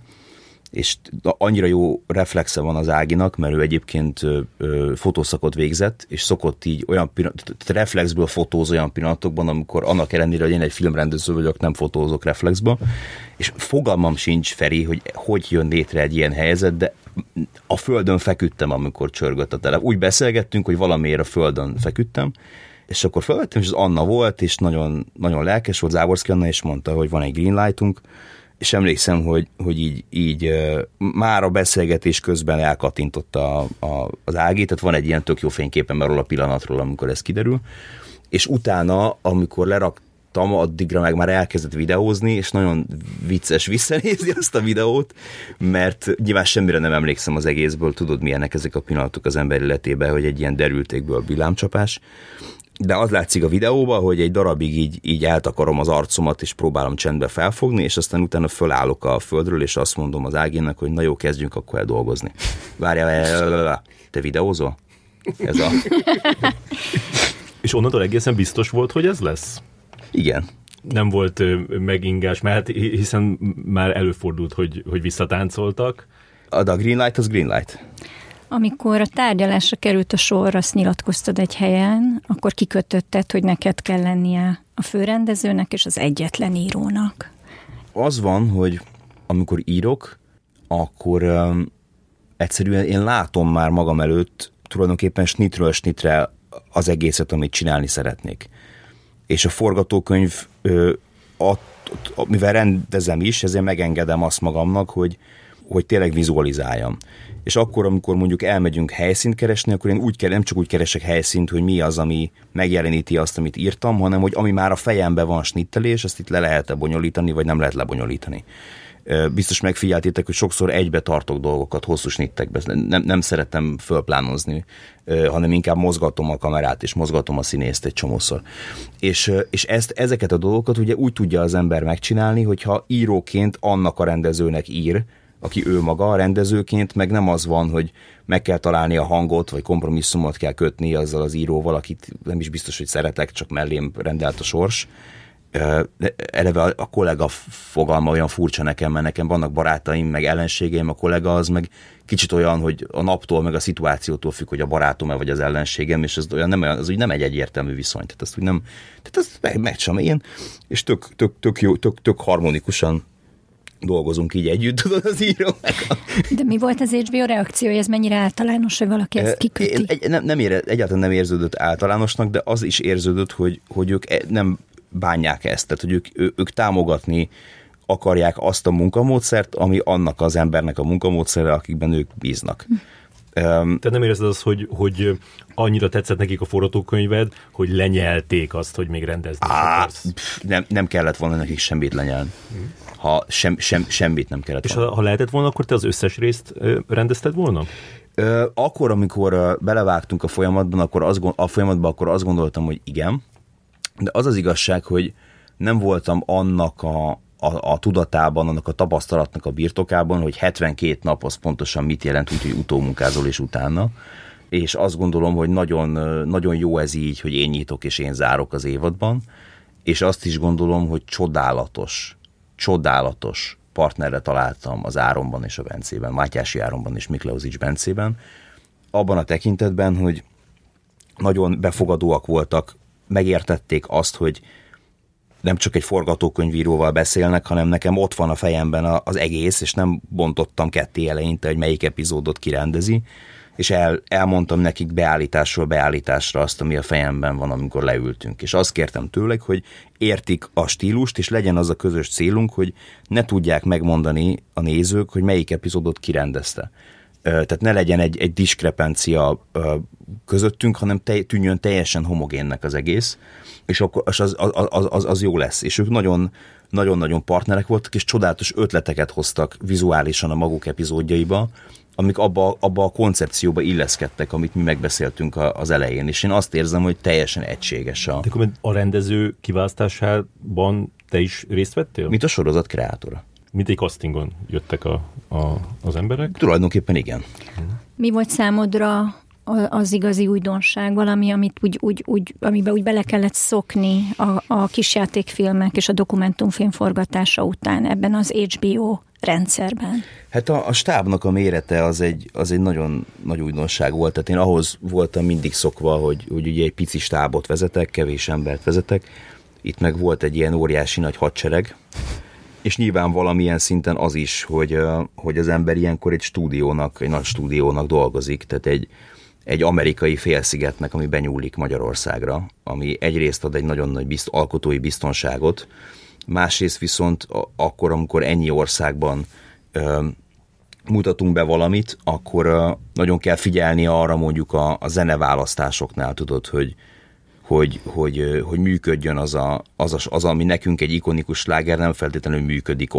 és annyira jó reflexe van az Áginak, mert ő egyébként fotószakot végzett, és szokott így olyan reflexből fotóz olyan pillanatokban, amikor annak ellenére, hogy én egy filmrendező vagyok, nem fotózok reflexből, és fogalmam sincs, Feri, hogy jön létre egy ilyen helyzet, de a földön feküdtem, amikor csörgött a telefon. Úgy beszélgettünk, hogy valamiért a földön feküdtem, és akkor felvettem, és az Anna volt, és nagyon, nagyon lelkes volt Závorszky Anna, és mondta, hogy van egy green lightunk, és emlékszem, hogy így már a beszélgetés közben elkatintotta az Ági, tehát van egy ilyen tök jó fényképem arról a pillanatról, amikor ez kiderül, és utána, amikor leraktam, addigra meg már elkezdett videózni, és nagyon vicces visszanézni azt a videót, mert nyilván semmire nem emlékszem az egészből, tudod, milyenek ezek a pillanatok az ember életében, hogy egy ilyen derültékből villámcsapás. De az látszik a videóban, hogy egy darabig így eltakarom az arcomat, és próbálom csendbe felfogni, és aztán utána fölállok a földről, és azt mondom az Ágénnek, hogy na jó, kezdjünk akkor el dolgozni. Várjál, te videózol? Ez a... És onnantól egészen biztos volt, hogy ez lesz? Igen. Nem volt megingás, mert hiszen már előfordult, hogy visszatáncoltak. A greenlight az greenlight. Amikor a tárgyalásra került a sor, azt nyilatkoztad egy helyen, akkor kikötötted, hogy neked kell lennie a főrendezőnek és az egyetlen írónak. Az van, hogy amikor írok, akkor egyszerűen én látom már magam előtt tulajdonképpen snitről snitre az egészet, amit csinálni szeretnék. És a forgatókönyv, mivel rendezem is, ezért megengedem azt magamnak, hogy tényleg vizualizáljam. És akkor, amikor mondjuk elmegyünk helyszínt keresni, akkor én nem csak úgy keresek helyszínt, hogy mi az, ami megjeleníti azt, amit írtam, hanem hogy ami már a fejemben van snittelés, azt itt le lehet-e bonyolítani, vagy nem lehet lebonyolítani. Biztos megfigyeltétek, hogy sokszor egybe tartok dolgokat hosszú snittekben. Nem szeretem fölplánozni, hanem inkább mozgatom a kamerát, és mozgatom a színészt egy csomószor. És ezeket a dolgokat ugye úgy tudja az ember megcsinálni, hogyha íróként annak a rendezőnek ír, aki ő maga a rendezőként, meg nem az van, hogy meg kell találni a hangot, vagy kompromisszumot kell kötni azzal az íróval, akit nem is biztos, hogy szeretek, csak mellém rendelt a sors. Eleve a kollega fogalma olyan furcsa nekem, mert nekem vannak barátaim, meg ellenségeim, a kollega az meg kicsit olyan, hogy a naptól, meg a szituációtól függ, hogy a barátom-e, vagy az ellenségem, és ez az úgy nem egy egyértelmű viszony, tehát azt úgy nem, tehát azt megcsam én, és tök jó, tök harmonikusan dolgozunk így együtt, tudod, az író. De mi volt az HBO reakciója? Ez mennyire általános, hogy valaki ezt kiköti? Egyáltalán nem érződött általánosnak, de az is érződött, hogy ők nem bánják ezt. Tehát, hogy ők támogatni akarják azt a munkamódszert, ami annak az embernek a munkamódszere, akikben ők bíznak. Te nem érezted azt, hogy annyira tetszett nekik a forgatókönyved, hogy lenyelték azt, hogy még rendezni akarsz? Nem kellett volna nekik semmit lenyelni. Ha semmit nem kellett volna. És ha lehetett volna, akkor te az összes részt rendezted volna? Akkor, amikor belevágtunk a folyamatban, akkor azt gondoltam, hogy igen. De az az igazság, hogy nem voltam annak a tudatában, annak a tapasztalatnak a birtokában, hogy 72 nap az pontosan mit jelent, úgyhogy utómunkázol és utána. És azt gondolom, hogy nagyon, nagyon jó ez így, hogy én nyitok és én zárok az évadban. És azt is gondolom, hogy csodálatos partnerre találtam az Áronban és a Bencében, Mátyási Áronban és Miklózics Bencében. Abban a tekintetben, hogy nagyon befogadóak voltak, megértették azt, hogy nem csak egy forgatókönyvíróval beszélnek, hanem nekem ott van a fejemben az egész, és nem bontottam ketté eleinte, hogy melyik epizódot kirendezi, és elmondtam nekik beállításról beállításra azt, ami a fejemben van, amikor leültünk. És azt kértem tőleg, hogy értik a stílust, és legyen az a közös célunk, hogy ne tudják megmondani a nézők, hogy melyik epizódot kirendezte. Tehát ne legyen egy diskrepancia közöttünk, hanem tűnjön teljesen homogénnek az egész, és akkor az jó lesz. És ők nagyon-nagyon partnerek voltak, és csodálatos ötleteket hoztak vizuálisan a maguk epizódjaiba, amik abba a koncepcióba illeszkedtek, amit mi megbeszéltünk az elején, és én azt érzem, hogy teljesen egységes a... De akkor a rendező kiválasztásában te is részt vettél? Mint a sorozat kreátora. Mint egy castingon jöttek az emberek? Tulajdonképpen igen. Mi volt számodra az igazi újdonság, valami, amit amiben úgy bele kellett szokni a kisjátékfilmek és a dokumentumfilm forgatása után ebben az HBO rendszerben? Hát a stábnak a mérete az egy nagyon nagy újdonság volt, tehát én ahhoz voltam mindig szokva, hogy ugye egy pici stábot vezetek, kevés embert vezetek, itt meg volt egy ilyen óriási nagy hadsereg, és nyilván valamilyen szinten az is, hogy az ember ilyenkor egy nagy stúdiónak dolgozik, tehát egy amerikai félszigetnek, ami benyúlik Magyarországra, ami egyrészt ad egy nagyon nagy alkotói biztonságot, másrészt viszont akkor, amikor ennyi országban mutatunk be valamit, akkor nagyon kell figyelni arra mondjuk a zeneválasztásoknál, tudod, hogy működjön az, ami nekünk egy ikonikus sláger, nem feltétlenül működik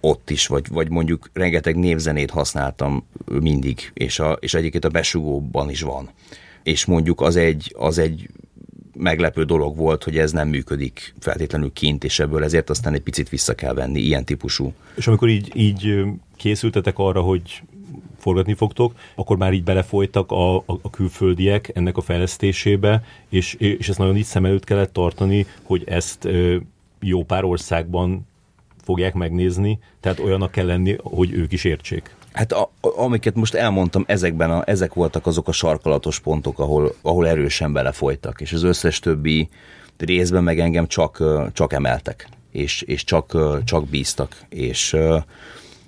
ott is, vagy mondjuk rengeteg népzenét használtam mindig, és egyébként a Besúgóban is van. És mondjuk az egy meglepő dolog volt, hogy ez nem működik feltétlenül kint, és ebből ezért aztán egy picit vissza kell venni, ilyen típusú. És amikor így készültetek arra, hogy forgatni fogtok, akkor már így belefolytak a külföldiek ennek a fejlesztésébe, és ezt nagyon így szem előtt kellett tartani, hogy ezt jó pár országban fogják megnézni, tehát olyannak kell lenni, hogy ők is értsék. Hát amiket most elmondtam, ezek voltak azok a sarkalatos pontok, ahol erősen belefolytak, és az összes többi részben meg engem csak emeltek, és csak bíztak, és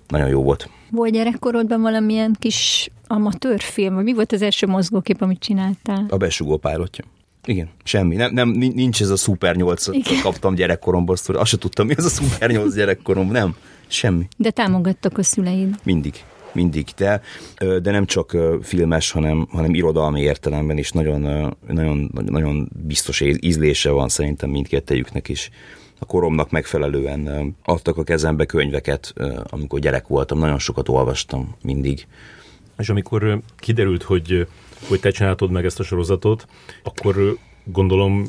nagyon jó volt. Volt gyerekkorodban valamilyen kis amatőrfilm, vagy mi volt az első mozgókép, amit csináltál? A Besúgó pilotja. Igen, semmi. Nem, nincs ez a Super 8-at kaptam gyerekkoromban, azt se tudtam, mi az a Super 8 gyerekkoromban, nem, semmi. De támogattak a szüleid. Mindig, de nem csak filmes, hanem irodalmi értelemben is nagyon biztos ízlése van szerintem mindkettejüknek is. A koromnak megfelelően adtak a kezembe könyveket, amikor gyerek voltam, nagyon sokat olvastam mindig. És amikor kiderült, hogy te csináltad meg ezt a sorozatot, akkor gondolom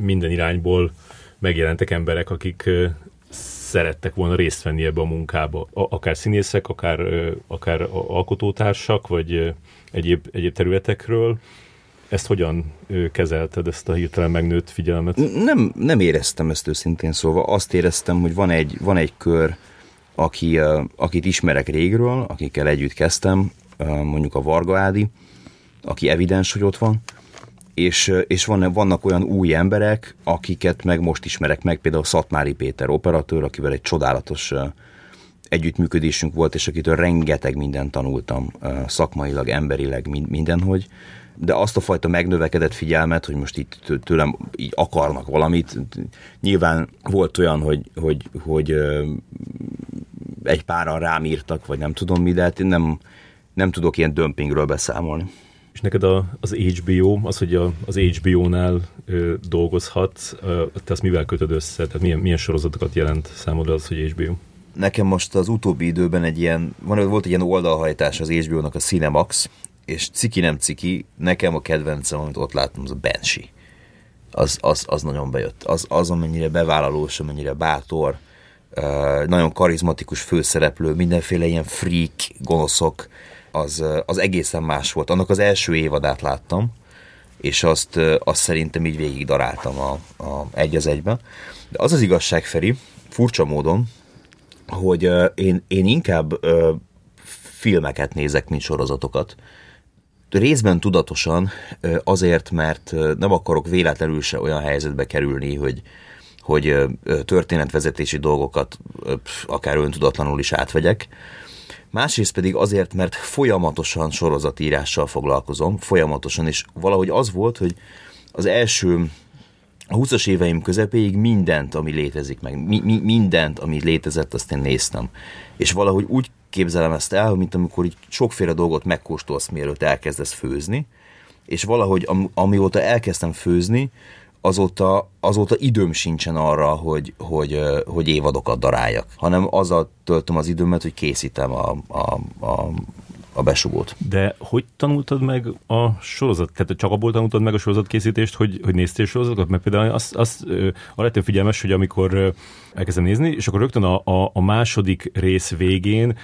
minden irányból megjelentek emberek, akik szerettek volna részt venni ebbe a munkába. Akár színészek, akár alkotótársak, vagy egyéb területekről. Ezt hogyan kezelted, ezt a hirtelen megnőtt figyelmet? Nem éreztem ezt őszintén szólva. Azt éreztem, hogy van egy kör, akit ismerek régről, akikkel együtt kezdtem, mondjuk a Varga Ádi, aki evidens, hogy ott van, és vannak olyan új emberek, akiket meg most ismerek meg, például Szatmári Péter operatőr, akivel egy csodálatos együttműködésünk volt, és akitől rengeteg mindent tanultam, szakmailag, emberileg, mindenhogy. De azt a fajta megnövekedett figyelmet, hogy most itt tőlem így akarnak valamit, nyilván volt olyan, hogy egy páran rám írtak, vagy nem tudom mi, de hát én nem tudok ilyen dömpingről beszámolni. És neked az HBO, az, hogy az HBO-nál dolgozhatsz, te azt mivel kötöd össze? Tehát milyen sorozatokat jelent számodra az, hogy HBO? Nekem most az utóbbi időben volt egy ilyen oldalhajtás az HBO-nak, a Cinemax, és ciki nem ciki, nekem a kedvencem, amit ott láttam, az a Banshee. Az nagyon bejött. Az amennyire bevállalós, amennyire bátor, nagyon karizmatikus főszereplő, mindenféle ilyen freak, gonoszok, az egészen más volt. Annak az első évadát láttam, és azt szerintem így végig daráltam egy az egyben. De az igazság, Feri, furcsa módon, hogy én inkább filmeket nézek, mint sorozatokat. Részben tudatosan, azért, mert nem akarok véletlenül se olyan helyzetbe kerülni, hogy történetvezetési dolgokat akár öntudatlanul is átvegyek. másrészt pedig azért, mert folyamatosan sorozatírással foglalkozom, folyamatosan, és valahogy az volt, hogy az első, a 20-as éveim közepéig mindent, ami létezik meg, mindent, ami létezett, azt én néztem. És valahogy úgy képzelem ezt el, mint amikor így sokféle dolgot megkóstolsz, mielőtt elkezdesz főzni, és valahogy amióta elkezdtem főzni, azóta időm sincsen arra, hogy évadokat daráljak, hanem azzal töltöm az időmet, hogy készítem a besugót. De hogy tanultad meg a sorozat? Tehát csak abból tanultad meg a sorozatkészítést, hogy néztél sorozatokat? Mert például arra lettem figyelmes, hogy amikor elkezdem nézni, és akkor rögtön a második rész végén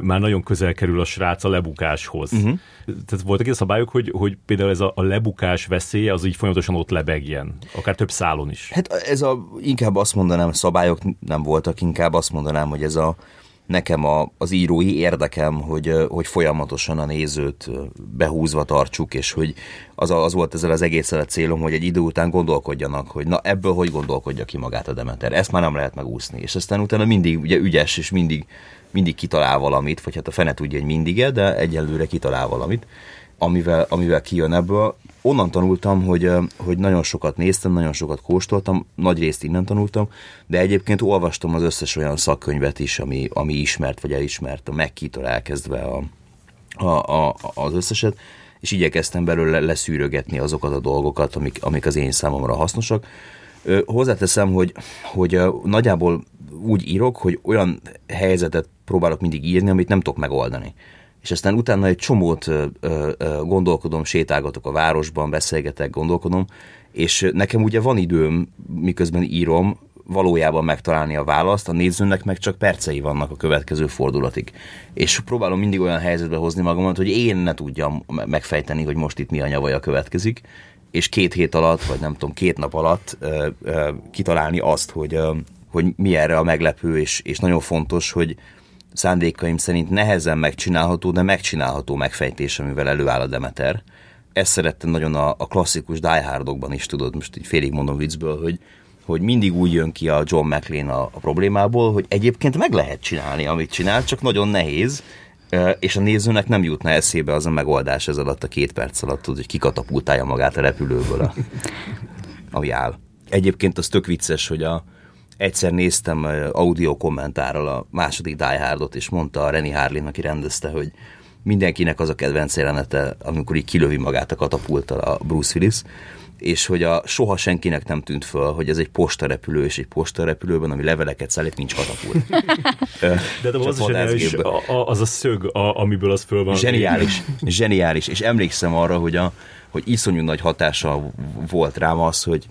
már nagyon közel kerül a srác a lebukáshoz. Uh-huh. Tehát voltak ilyen szabályok, hogy például ez a lebukás veszélye, az így folyamatosan ott lebegjen, akár több szálon is. Hát inkább azt mondanám, szabályok nem voltak, inkább azt mondanám, hogy ez nekem az írói érdekem, hogy folyamatosan a nézőt behúzva tartsuk, és hogy az volt ezzel az egészen a célom, hogy egy idő után gondolkodjanak, hogy na ebből hogy gondolkodja ki magát a Demeter, ezt már nem lehet megúszni, és aztán utána mindig ugye ügyes, és mindig kitalál valamit, vagy hát a fene tudja, hogy mindig, de egyelőre kitalál valamit, amivel kijön ebből. Onnan tanultam, hogy nagyon sokat néztem, nagyon sokat kóstoltam, nagy részt innen tanultam, de egyébként olvastam az összes olyan szakkönyvet is, ami ismert vagy elismert, a McKee-től elkezdve az összeset, és igyekeztem belőle leszűrögetni azokat a dolgokat, amik az én számomra hasznosak. Hozzáteszem, hogy nagyjából úgy írok, hogy olyan helyzetet próbálok mindig írni, amit nem tudok megoldani. És aztán utána egy csomót gondolkodom, sétálgatok a városban, beszélgetek, gondolkodom, és nekem ugye van időm, miközben írom, valójában megtalálni a választ, a nézőnek meg csak percei vannak a következő fordulatig. És próbálom mindig olyan helyzetbe hozni magamat, hogy én ne tudjam megfejteni, hogy most itt mi a nyavaja következik, és 2 hét alatt, vagy nem tudom, 2 nap alatt kitalálni azt, hogy mi erre a meglepő, és nagyon fontos, hogy szándékaim szerint nehezen megcsinálható, de megcsinálható megfejtés, amivel előáll a Demeter. Ezt szerettem nagyon a klasszikus Die Hardokban is, tudod, most így félig mondom viccből, hogy mindig úgy jön ki a John McClane a problémából, hogy egyébként meg lehet csinálni, amit csinál, csak nagyon nehéz, és a nézőnek nem jutna eszébe az a megoldás ez alatt a 2 perc alatt, hogy kikatapultálja magát a repülőből, ami áll. Egyébként az tök vicces, hogy egyszer néztem audio kommentárral a második Die Hardot, és mondta a Renny Harlin, aki rendezte, hogy mindenkinek az a kedvenc jelenete, amikor így kilövi magát a katapulttal a Bruce Willis, és hogy soha senkinek nem tűnt föl, hogy ez egy postarepülő, és egy postarepülőben, ami leveleket szállít, nincs katapult. De az a szög, amiből az föl van. Zseniális, zseniális. És emlékszem arra, hogy iszonyú nagy hatása volt rám az, hogy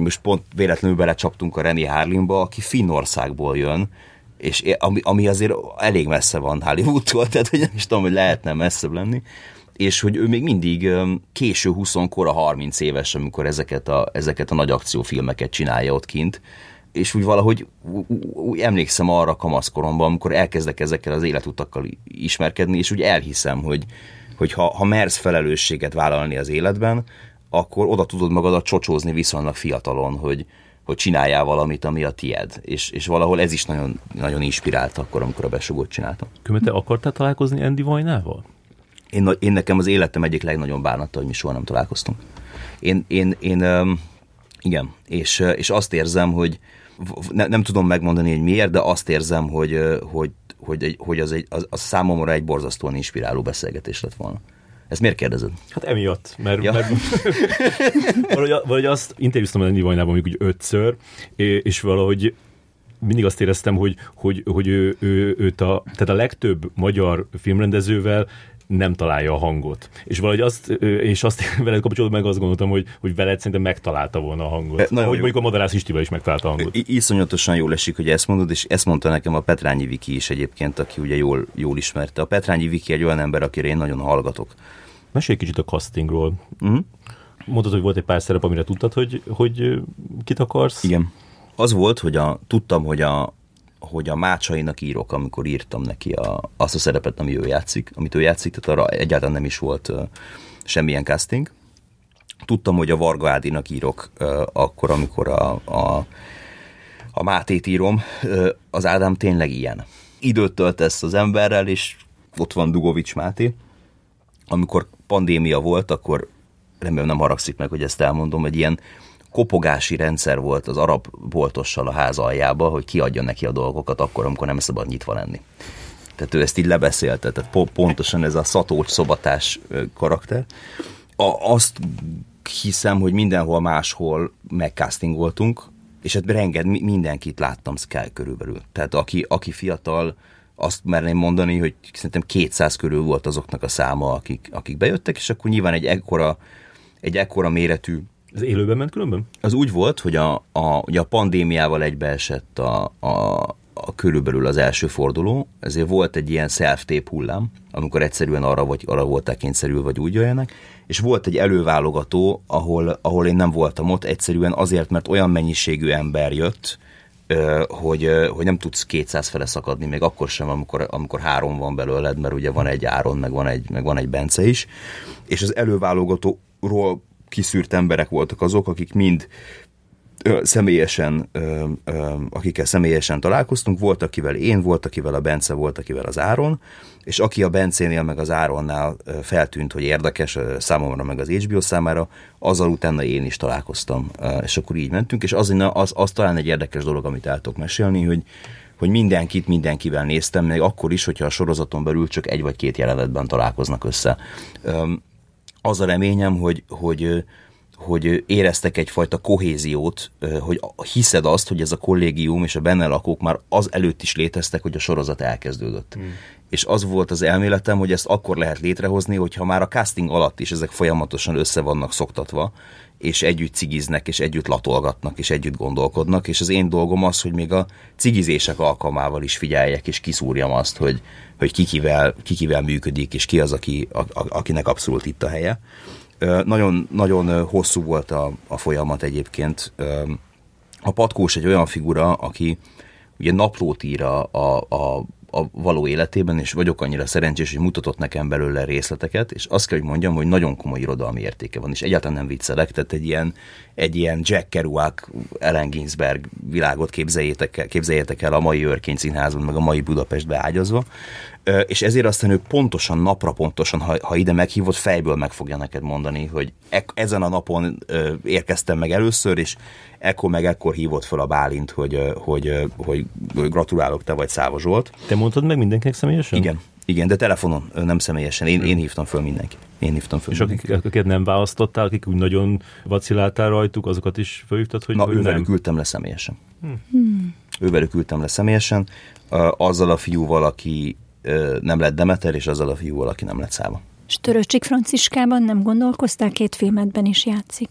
most pont véletlenül belecsaptunk a Renny Harlinba, aki Finnországból jön, és ami azért elég messze van Hollywoodtól, tehát hogy nem is tudom, hogy lehetne messzebb lenni, és hogy ő még mindig késő 20-kor, a 30 éves, amikor ezeket a nagy akciófilmeket csinálja ott kint, és úgy valahogy úgy emlékszem arra kamaszkoromban, amikor elkezdek ezekkel az életutakkal ismerkedni, és úgy elhiszem, hogy ha mersz felelősséget vállalni az életben, akkor oda tudod magadat csocsózni viszonylag fiatalon, hogy csináljál valamit, ami a tied. És valahol ez is nagyon, nagyon inspirált akkor, amikor a besugót csináltam. Te akartál találkozni Andy Vajnával? Én nekem az életem egyik legnagyobb bánata, hogy mi soha nem találkoztunk. Én igen, és azt érzem, hogy nem tudom megmondani, hogy miért, de azt érzem, hogy az számomra egy borzasztóan inspiráló beszélgetés lett volna. Ezt miért kérdezed? Hát emiatt, mert valahogy azt interjúztam Andy Vajnában mondjuk úgy 5-ször, és valahogy mindig azt éreztem, hogy őt tehát a legtöbb magyar filmrendezővel nem találja a hangot. És valahogy azt veled kapcsolatban meg azt gondoltam, hogy veled szerintem megtalálta volna a hangot. Ahogy mondjuk a Madarász Istvánnal is megtalálta a hangot. Iszonyatosan jól esik, hogy ezt mondod, és ezt mondta nekem a Petrányi Viki is egyébként, aki ugye jól ismerte. A Petrányi Viki egy olyan ember, akire én nagyon hallgatok. Mesélj kicsit a castingról. Mm-hmm. Mondtad, hogy volt egy pár szerep, amire tudtad, hogy kit akarsz. Igen. Az volt, hogy tudtam, hogy a Mácsainak írok, amikor írtam neki azt a szerepet, amit ő játszik, tehát arra egyáltalán nem is volt semmilyen casting. Tudtam, hogy a Varga Ádinak írok akkor, amikor a Mátét írom. Az Ádám tényleg ilyen. Időt töltesz az emberrel, és ott van Dugovics Máté. Amikor pandémia volt, akkor remélem nem haragszik meg, hogy ezt elmondom, egy ilyen kopogási rendszer volt az arab boltossal a ház aljába, hogy kiadja neki a dolgokat akkor, amikor nem szabad nyitva lenni. Tehát ő ezt így lebeszélte, tehát pontosan ez a Szatócs szobatás karakter. Azt hiszem, hogy mindenhol máshol megcastingoltunk, és hát mindenkit láttam Sky körülbelül. Tehát aki fiatal, azt merném mondani, hogy szerintem 200 körül volt azoknak a száma, akik bejöttek, és akkor nyilván egy ekkora méretű... Ez élőben ment különben? Az úgy volt, hogy ugye a pandémiával egybeesett a körülbelül az első forduló, ezért volt egy ilyen self-tape hullám, amikor egyszerűen arra vagy arra voltál kényszerül, vagy úgy jöjjenek, és volt egy előválogató, ahol én nem voltam ott, egyszerűen azért, mert olyan mennyiségű ember jött, hogy nem tudsz 200 fele szakadni, még akkor sem, amikor 3 van belőled, mert ugye van egy Áron, meg van egy Bence is, és az előválogatóról kiszűrt emberek voltak azok, akik mind személyesen, akikkel személyesen találkoztunk, volt akivel én, volt akivel a Bence, volt akivel az Áron, és aki a Bencénél meg az Áronnál feltűnt, hogy érdekes számomra meg az HBO számára, azzal utána én is találkoztam, és akkor így mentünk, és az talán egy érdekes dolog, amit el tudok mesélni, hogy mindenkit mindenkivel néztem, még akkor is, hogyha a sorozaton belül csak egy vagy két jelenetben találkoznak össze. Az a reményem, hogy éreztek egyfajta kohéziót, hogy hiszed azt, hogy ez a kollégium és a benne lakók már az előtt is léteztek, hogy a sorozat elkezdődött. Mm. És az volt az elméletem, hogy ezt akkor lehet létrehozni, hogyha már a casting alatt is ezek folyamatosan össze vannak szoktatva, és együtt cigiznek, és együtt latolgatnak, és együtt gondolkodnak, és az én dolgom az, hogy még a cigizések alkalmával is figyeljek, és kiszúrjam azt, hogy kikivel működik, és ki az, akinek abszolút itt a helye. Nagyon, nagyon hosszú volt a folyamat egyébként. A Patkós egy olyan figura, aki ugye naplót ír a való életében, és vagyok annyira szerencsés, hogy mutatott nekem belőle részleteket, és azt kell, hogy mondjam, hogy nagyon komoly irodalmi értéke van, és egyáltalán nem viccelek, tehát egy ilyen Jack Kerouac, Allen Ginsberg világot képzeljétek el a mai Örkény Színházban, meg a mai Budapestbe ágyazva, és ezért aztán ő pontosan, napra pontosan, ha ide meghívott, fejből meg fogja neked mondani, hogy ezen a napon érkeztem meg először, és ekkor hívott fel a Bálint, hogy gratulálok, te vagy Száva Zsolt. Te mondtad meg mindenkinek személyesen? Igen, de telefonon, nem személyesen. Én hívtam föl mindenkit. És akiket nem választottál, akik úgy nagyon vaciláltál rajtuk, azokat is felhívtad, hogy ővelük ültem le személyesen. Azzal a fiúval, aki nem lett Demeter, és azzal a fiúval, aki nem lett Száva. És Törcsik Franciskában nem gondolkoztál, 2 filmedben is játszik?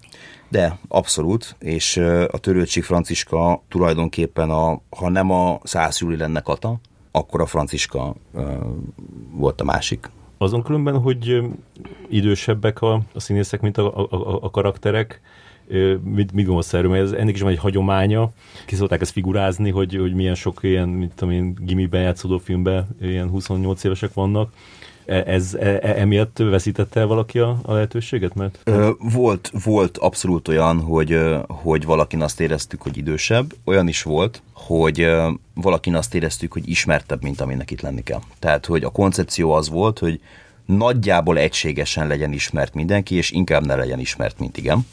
De, abszolút, és a Törcsik Franciska tulajdonképpen, ha nem a 100 júli lenne Kata, akkor a Franciska volt a másik. Azon különben, hogy idősebbek a színészek, mint a karakterek, mit gondolsz erről? Mert ennek is van egy hagyománya. Ki szokták ezt figurázni, hogy milyen sok ilyen, mit tudom én, gimiben játszódó filmben ilyen 28 évesek vannak. Emiatt veszítette el valaki a lehetőséget? Mert... Volt abszolút olyan, hogy valakin azt éreztük, hogy idősebb. Olyan is volt, hogy valakin azt éreztük, hogy ismertebb, mint aminek itt lenni kell. Tehát, hogy a koncepció az volt, hogy nagyjából egységesen legyen ismert mindenki, és inkább ne legyen ismert, mint igen.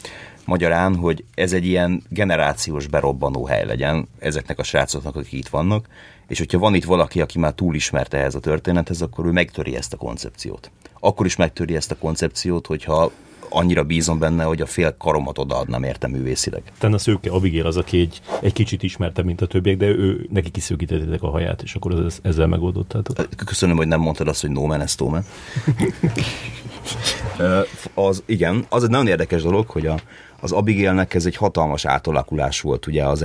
Magyarán, hogy ez egy ilyen generációs berobbanó hely legyen ezeknek a srácoknak, akik itt vannak, és hogyha van itt valaki, aki már túl ismerte ehhez a történethez, akkor ő megtöri ezt a koncepciót. Akkor is megtöri ezt a koncepciót, hogyha annyira bízom benne, hogy a fél karomat odaadnám érte művészileg. Tehát a Szőke Abigél az, aki egy kicsit ismertebb, mint a többiek, de ő neki kiszőkítettétek a haját, és akkor ezzel megoldottátok. Köszönöm, hogy nem mondtad azt, hogy no man, ez no man. Igen, az egy nagyon érdekes dolog, hogy az Abigélnek ez egy hatalmas átalakulás volt ugye az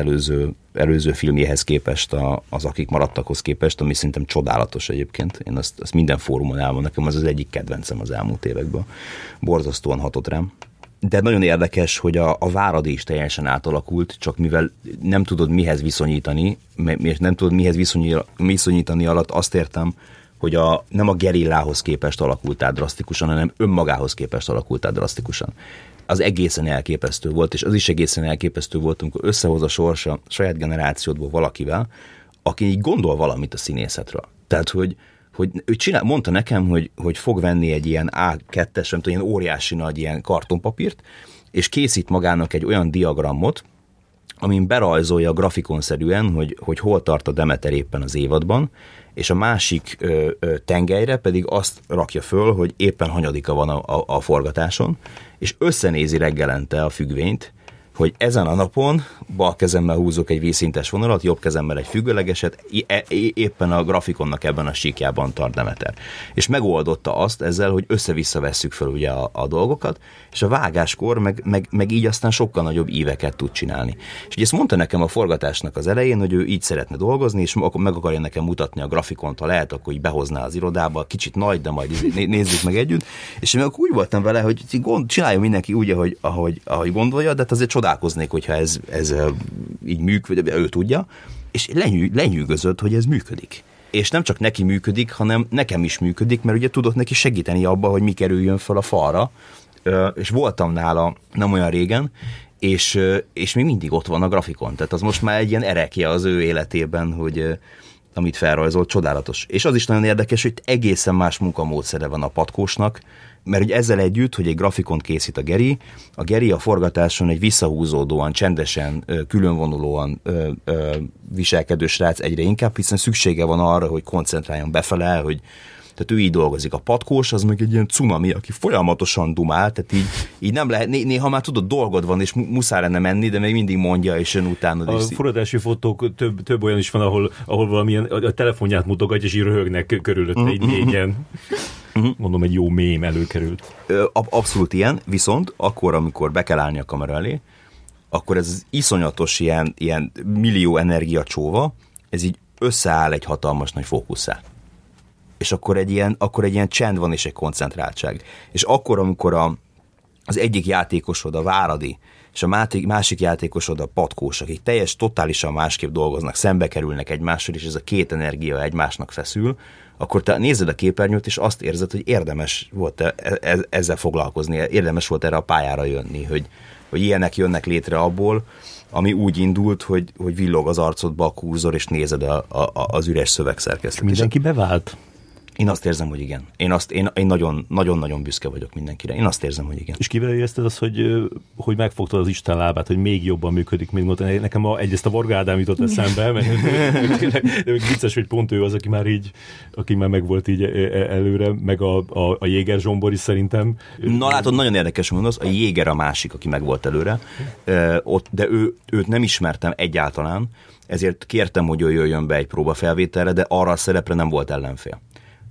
előző filmjéhez képest, az Akik maradtakhoz képest, ami szerintem csodálatos egyébként. Én azt minden fórumon elmondom, nekem az egyik kedvencem az elmúlt években. Borzasztóan hatott rám. De nagyon érdekes, hogy a Váradi is teljesen átalakult, csak mivel nem tudod mihez viszonyítani, és nem tudod mihez viszonyítani alatt azt értem, hogy nem a gerillához képest alakultál drasztikusan, hanem önmagához képest alakultál drasztikusan. Az egészen elképesztő volt, és az is egészen elképesztő volt, amikor összehoz a sorsa saját generációdból valakivel, aki így gondol valamit a színészetről. Tehát, hogy hogy ő mondta nekem, hogy fog venni egy ilyen A2-es, nem tudom, ilyen óriási nagy ilyen kartonpapírt, és készít magának egy olyan diagramot, amin berajzolja grafikonszerűen, hogy hol tart a Demeter éppen az évadban, és a másik tengelyre pedig azt rakja föl, hogy éppen hanyadika van a forgatáson, és összenézi reggelente a függvényt, hogy ezen a napon bal kezemmel húzok egy vízszintes vonalat, jobb kezemmel egy függőlegeset, éppen a grafikonnak ebben a síkjában tart Demeter. És megoldotta azt ezzel, hogy össze-vissza vesszük fel ugye a dolgokat, és a vágáskor meg így aztán sokkal nagyobb íveket tud csinálni. És ugye ezt mondta nekem a forgatásnak az elején, hogy ő így szeretne dolgozni, és akkor meg akarja nekem mutatni a grafikont, ha lehet, akkor így behozná az irodába, kicsit nagy, de majd nézzük meg együtt. És én meg úgy voltam vele, hogy csinálja mindenki úgy, ahogy gondolja, de azért csodálkoznék, hogyha ez így működik, ő tudja, és lenyűgözött, hogy ez működik. És nem csak neki működik, hanem nekem is működik, mert ugye tudott neki segíteni abban, hogy mi kerüljön fel a falra, és voltam nála nem olyan régen, és még mindig ott van a grafikon, tehát az most már egy ilyen erekje az ő életében, hogy amit felrajzolt, csodálatos. És az is nagyon érdekes, hogy egészen más munkamódszere van a Patkósnak, mert ugye ezzel együtt, hogy egy grafikont készít a Geri a forgatáson egy visszahúzódóan, csendesen, különvonulóan viselkedő srác egyre inkább, hiszen szüksége van arra, hogy koncentráljon befele, hogy tehát ő így dolgozik. A Patkós az meg egy ilyen cunami, aki folyamatosan dumál, tehát így nem lehet, néha már tudod, dolgod van, és muszáj lenne menni, de még mindig mondja, és ön utána is. A forgatási fotók több olyan is van, ahol valamilyen a telefonját mutogatja, és így röhögnek körülötte egy négyen. Mondom, egy jó mém előkerült. Abszolút ilyen, viszont akkor, amikor be kell állni a kamera elé, akkor ez az iszonyatos ilyen millió energia csóva, ez így összeáll egy hatalmas nagy fókuszá. És akkor egy ilyen csend van, és egy koncentráltság. És akkor, amikor az egyik játékosod a Váradi, és a másik játékosod a Patkós, akik totálisan másképp dolgoznak, szembe kerülnek egymással, és ez a két energia egymásnak feszül, akkor te nézed a képernyőt, és azt érzed, hogy érdemes volt ezzel foglalkozni, érdemes volt erre a pályára jönni, hogy ilyenek jönnek létre abból, ami úgy indult, hogy villog az arcodba a kurzor, és nézed az üres szövegszerkesztést. Mindenki bevált. Én azt érzem, hogy igen. Én nagyon-nagyon büszke vagyok mindenkire. Én azt érzem, hogy igen. És kivel érezted azt, hogy megfogtad az Isten lábát, hogy még jobban működik, mint mondta? Nekem egyrészt a Varga Ádám jutott eszembe, mert vicces, hogy pont ő az, aki már megvolt így előre, meg a Jéger Zsombor is szerintem. Na látod, nagyon érdekes mondasz, a Jéger a másik, aki megvolt előre, de őt nem ismertem egyáltalán, ezért kértem, hogy ő jöjjön be egy próbafelvételre, de arra a szerepre nem volt ellenfél.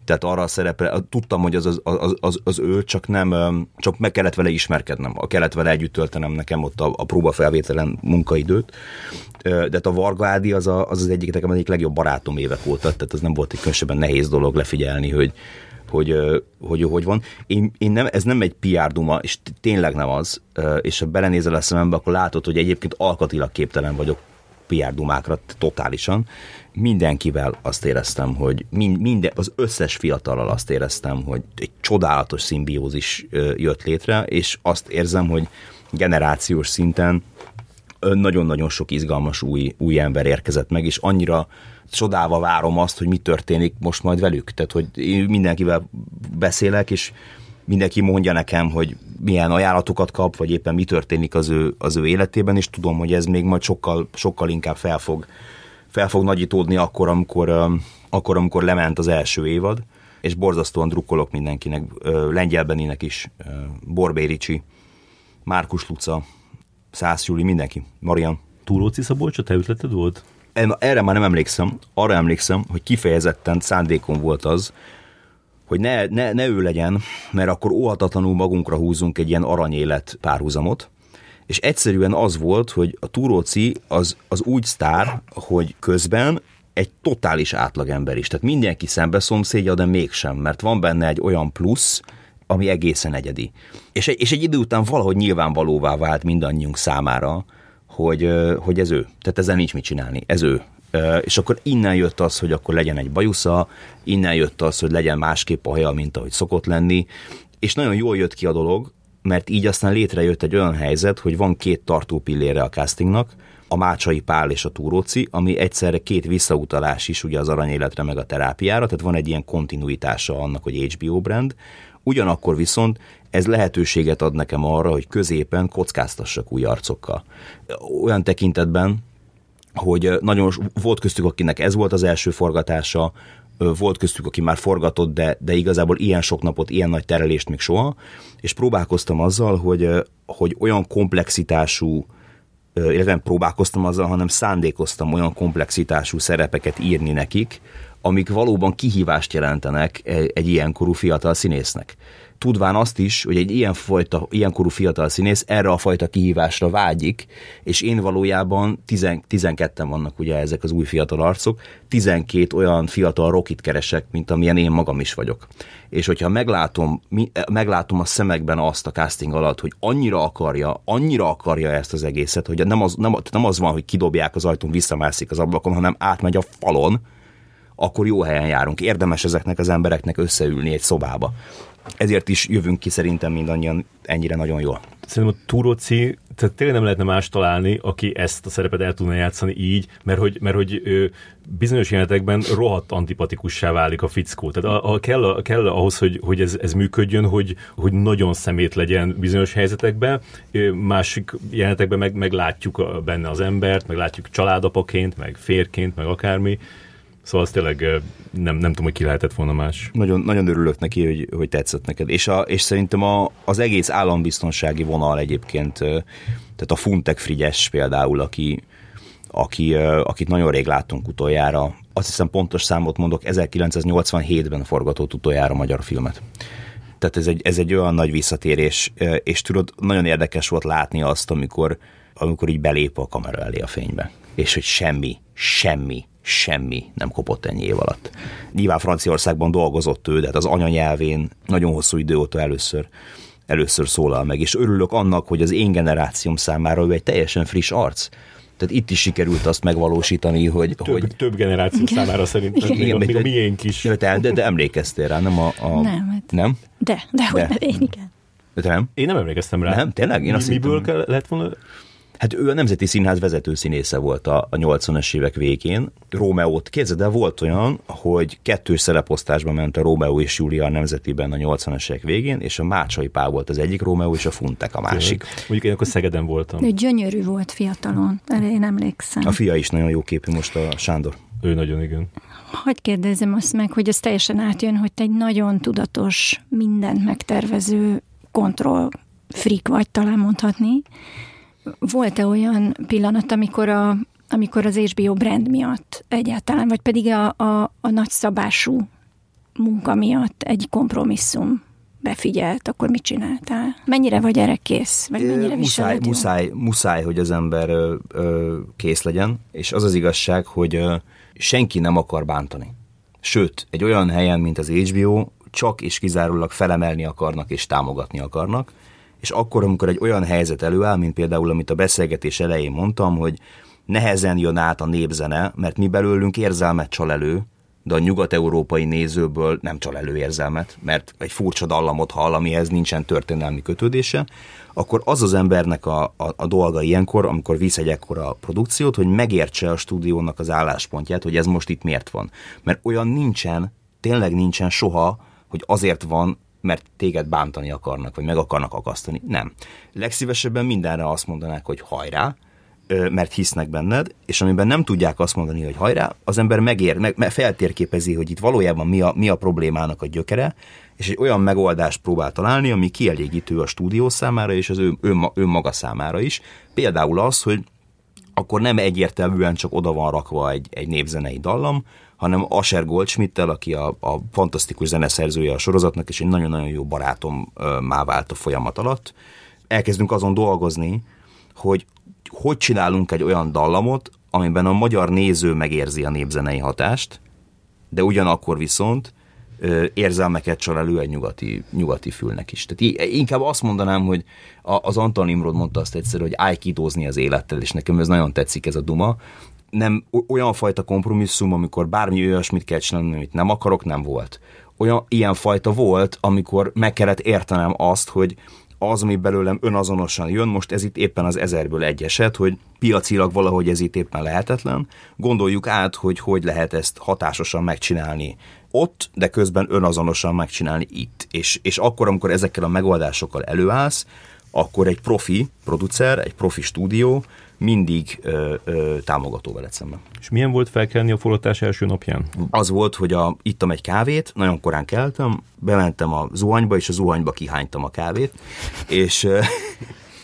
Tehát arra a szerepre, tudtam, hogy az ő, csak meg kellett vele ismerkednem, kellett vele együtt töltenem nekem ott a próbafelvételen munkaidőt, de a Varga Ádi az egyik, nekem egyik legjobb barátom évek óta, tehát az nem volt egy különösebben nehéz dolog lefigyelni, hogy van. Ez nem egy PR duma, és tényleg nem az, és ha belenézel a szemembe, akkor látod, hogy egyébként alkatilag képtelen vagyok PR dumákra totálisan. Mindenkivel azt éreztem, hogy az összes fiatallal azt éreztem, hogy egy csodálatos szimbiózis jött létre, és azt érzem, hogy generációs szinten nagyon-nagyon sok izgalmas új ember érkezett meg, és annyira csodálva várom azt, hogy mi történik most majd velük. Tehát, hogy mindenkivel beszélek, és mindenki mondja nekem, hogy milyen ajánlatokat kap, vagy éppen mi történik az ő életében, és tudom, hogy ez még majd sokkal, sokkal inkább fel fog nagyítódni akkor, amikor lement az első évad, és borzasztóan drukkolok mindenkinek, Lengyelbeninek is, Borbéricsi, Márkus Luca, Szász Júli, mindenki, Marian. Túróczi Szabolcs, a te ötleted volt? Erre már nem emlékszem, arra emlékszem, hogy kifejezetten szándékom volt az, hogy ne ő legyen, mert akkor óhatatlanul magunkra húzunk egy ilyen aranyélet párhuzamot, és egyszerűen az volt, hogy a Túróczi az úgy sztár, hogy közben egy totális átlagember is. Tehát mindenki szembeszomszédja, de mégsem, mert van benne egy olyan plusz, ami egészen egyedi. És egy idő után valahogy nyilvánvalóvá vált mindannyiunk számára, hogy ez ő. Tehát ezen nincs mit csinálni, ez ő. És akkor innen jött az, hogy akkor legyen egy bajusza, innen jött az, hogy legyen másképp a haja, mint ahogy szokott lenni, és nagyon jól jött ki a dolog, mert így aztán létrejött egy olyan helyzet, hogy van két tartópillére a castingnak, a Mácsai Pál és a Túróczi, ami egyszerre két visszautalás is ugye az aranyéletre meg a terápiára, tehát van egy ilyen kontinuitása annak, hogy HBO brand. Ugyanakkor viszont ez lehetőséget ad nekem arra, hogy középen kockáztassak új arcokkal. Olyan tekintetben, hogy nagyon volt köztük, akinek ez volt az első forgatása, volt köztük, aki már forgatott, de igazából ilyen sok napot, ilyen nagy terelést még soha, és próbálkoztam azzal, hogy olyan komplexitású, illetve próbálkoztam azzal, hanem szándékoztam olyan komplexitású szerepeket írni nekik, amik valóban kihívást jelentenek egy ilyenkorú fiatal színésznek. Tudván azt is, hogy egy ilyenkorú fiatal színész erre a fajta kihívásra vágyik, és én valójában 12-en vannak ugye ezek az új fiatal arcok, 12 olyan fiatal Rockit keresek, mint amilyen én magam is vagyok. És hogyha meglátom a szemekben azt a casting alatt, hogy annyira akarja ezt az egészet, hogy nem az van, hogy kidobják az ajtón, visszamászik az ablakon, hanem átmegy a falon, akkor jó helyen járunk. Érdemes ezeknek az embereknek összeülni egy szobába. Ezért is jövünk ki szerintem mindannyian ennyire nagyon jól. Szerintem a Túróczi, tehát tényleg nem lehetne más találni, aki ezt a szerepet el tudna játszani így, mert hogy bizonyos jelenetekben rohadt antipatikussá válik a fickó. Tehát kell ahhoz, hogy ez működjön, hogy nagyon szemét legyen bizonyos helyzetekben, másik jelenetekben meg látjuk benne az embert, meg látjuk családapaként, meg férként, meg akármi. Szóval az tényleg nem tudom, hogy ki lehetett volna más. Nagyon, nagyon örülök neki, hogy tetszett neked. És szerintem az egész állambiztonsági vonal egyébként, tehát a Funtek Frigyes például, akit nagyon rég láttunk utoljára, azt hiszem pontos számot mondok, 1987-ben forgatott utoljára magyar filmet. Tehát ez egy olyan nagy visszatérés, és tudod, nagyon érdekes volt látni azt, amikor így belép a kamera elé a fénybe, és hogy semmi nem kopott ennyi év alatt. Nyilván Franciaországban dolgozott ő, de hát az anyanyelvén nagyon hosszú idő óta először szólal meg, és örülök annak, hogy az én generációm számára ő egy teljesen friss arc. Tehát itt is sikerült azt megvalósítani, hogy... Több generáció számára szerintem, még a miénk is. De emlékeztél rá, nem a... Nem? De. Én igen. De nem? Én nem emlékeztem rá. Nem, tényleg? Én azt miből lett volna... Hát ő a Nemzeti Színház vezető színésze volt a 80-as évek végén. Rómeót képzeld el, volt olyan, hogy kettős szereposztásba ment a Rómeó és Júlia a Nemzetiben a 80-as évek végén, és a Mácsai Pál volt az egyik Rómeó, és a Funtek a másik. Mondjuk én akkor Szegeden voltam. Ő gyönyörű volt fiatalon, erre én emlékszem. A fia is nagyon jó képű most, a Sándor. Ő nagyon, igen. Hadd kérdezem azt meg, hogy ez teljesen átjön, hogy te egy nagyon tudatos, mindent megtervező kontrollfreak vagy, talán mondhatni. Volt-e olyan pillanat, amikor az HBO brand miatt egyáltalán, vagy pedig a nagyszabású munka miatt egy kompromisszum befigyelt, akkor mit csináltál? Mennyire vagy erre kész? Vagy mennyire muszáj, hogy az ember kész legyen, és az az igazság, hogy senki nem akar bántani. Sőt, egy olyan helyen, mint az HBO, csak és kizárólag felemelni akarnak és támogatni akarnak, és akkor, amikor egy olyan helyzet előáll, mint például, amit a beszélgetés elején mondtam, hogy nehezen jön át a népzene, mert mi belőlünk érzelmet csal elő, de a nyugat-európai nézőből nem csal elő érzelmet, mert egy furcsa dallamot hall, amihez nincsen történelmi kötődése, akkor az az embernek a dolga ilyenkor, amikor visz egy ekkora produkciót, hogy megértse a stúdiónak az álláspontját, hogy ez most itt miért van. Mert olyan nincsen, tényleg nincsen soha, hogy azért van, mert téged bántani akarnak, vagy meg akarnak akasztani. Nem. Legszívesebben mindenre azt mondanák, hogy hajrá, mert hisznek benned, és amiben nem tudják azt mondani, hogy hajrá, az ember feltérképezi, hogy itt valójában mi a problémának a gyökere, és egy olyan megoldást próbál találni, ami kielégítő a stúdió számára, és az ő maga számára is. Például az, hogy akkor nem egyértelműen csak oda van rakva egy népzenei dallam, hanem Asher Goldschmidt-tel, aki a fantasztikus zeneszerzője a sorozatnak, és egy nagyon-nagyon jó barátom már vált a folyamat alatt. Elkezdünk azon dolgozni, hogy csinálunk egy olyan dallamot, amiben a magyar néző megérzi a népzenei hatást, de ugyanakkor viszont érzelmeket csal elő egy nyugati fülnek is. Tehát inkább azt mondanám, hogy az Antal Nimród mondta azt egyszer, hogy állj kidózni az élettel, és nekem ez nagyon tetszik, ez a duma. Nem olyan fajta kompromisszum, amikor bármi olyasmit kell csinálni, amit nem akarok, nem volt. Ilyen fajta volt, amikor meg kellett értenem azt, hogy az, ami belőlem önazonosan jön, most ez itt éppen az 1000-ből 1 eset, hogy piacilag valahogy ez itt éppen lehetetlen. Gondoljuk át, hogy hogy lehet ezt hatásosan megcsinálni ott, de közben önazonosan megcsinálni itt. És akkor, amikor ezekkel a megoldásokkal előállsz, akkor egy profi producer, egy profi stúdió mindig támogató veled szemben. És milyen volt felkelni a forgatás első napján? Az volt, hogy ittam egy kávét, nagyon korán keltem, bementem a zuhanyba, és a zuhanyba kihánytam a kávét,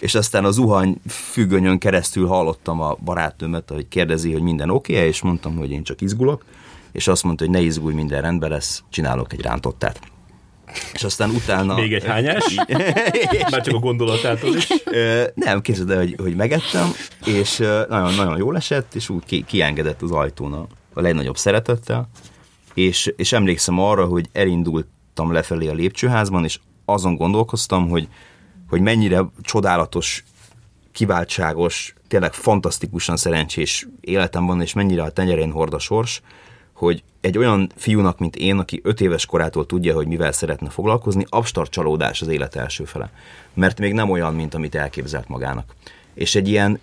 és aztán a zuhany függönyön keresztül hallottam a barátnőmet, hogy kérdezi, hogy minden oké-e, és mondtam, hogy én csak izgulok, és azt mondta, hogy ne izgulj, minden rendben lesz, csinálok egy rántottát. És aztán utána... Még egy hányás? Már csak a gondolatától is. Nem, képzeld el, hogy megettem, és nagyon-nagyon jól esett, és úgy kiengedett az ajtón a legnagyobb szeretettel, és emlékszem arra, hogy elindultam lefelé a lépcsőházban, és azon gondolkoztam, hogy mennyire csodálatos, kiváltságos, tényleg fantasztikusan szerencsés életem van, és mennyire a tenyerén hord a sors, hogy egy olyan fiúnak, mint én, aki 5 éves korától tudja, hogy mivel szeretne foglalkozni, abstart csalódás az élet első fele. Mert még nem olyan, mint amit elképzelt magának. És én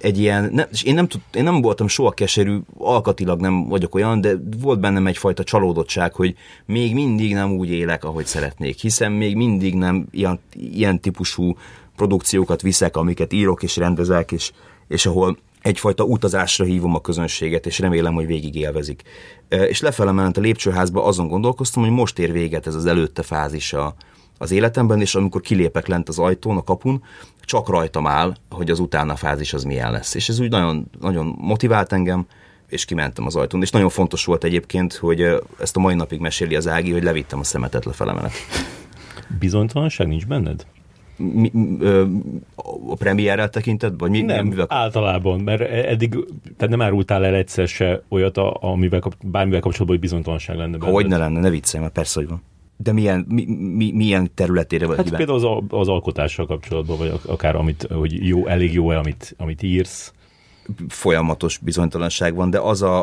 nem voltam soha keserű, alkatilag nem vagyok olyan, de volt bennem egyfajta csalódottság, hogy még mindig nem úgy élek, ahogy szeretnék, hiszen még mindig nem ilyen típusú produkciókat viszek, amiket írok és rendezek, és ahol egyfajta utazásra hívom a közönséget, és remélem, hogy végig élvezik. És lefele ment a lépcsőházba, azon gondolkoztam, hogy most ér véget ez az előtte fázisa az életemben, és amikor kilépek lent az ajtón, a kapun, csak rajtam áll, hogy az utána fázis az milyen lesz. És ez úgy nagyon, nagyon motivált engem, és kimentem az ajtón. És nagyon fontos volt egyébként, hogy ezt a mai napig meséli az Ági, hogy levittem a szemetet lefele menet. Bizonytalanság nincs benned? A premiérrel tekinted? Vagy mivel? Általában, mert eddig tehát nem árultál el egyszer se olyat, bármivel kapcsolatban, hogy bizonytalanság lenne benne. Hogyne lenne, ne viccelj, mert persze, hogy van. De milyen területére vagy? Hát hibán? Például az alkotással kapcsolatban, vagy akár hogy elég jó-e, amit írsz? Folyamatos bizonytalanság van, de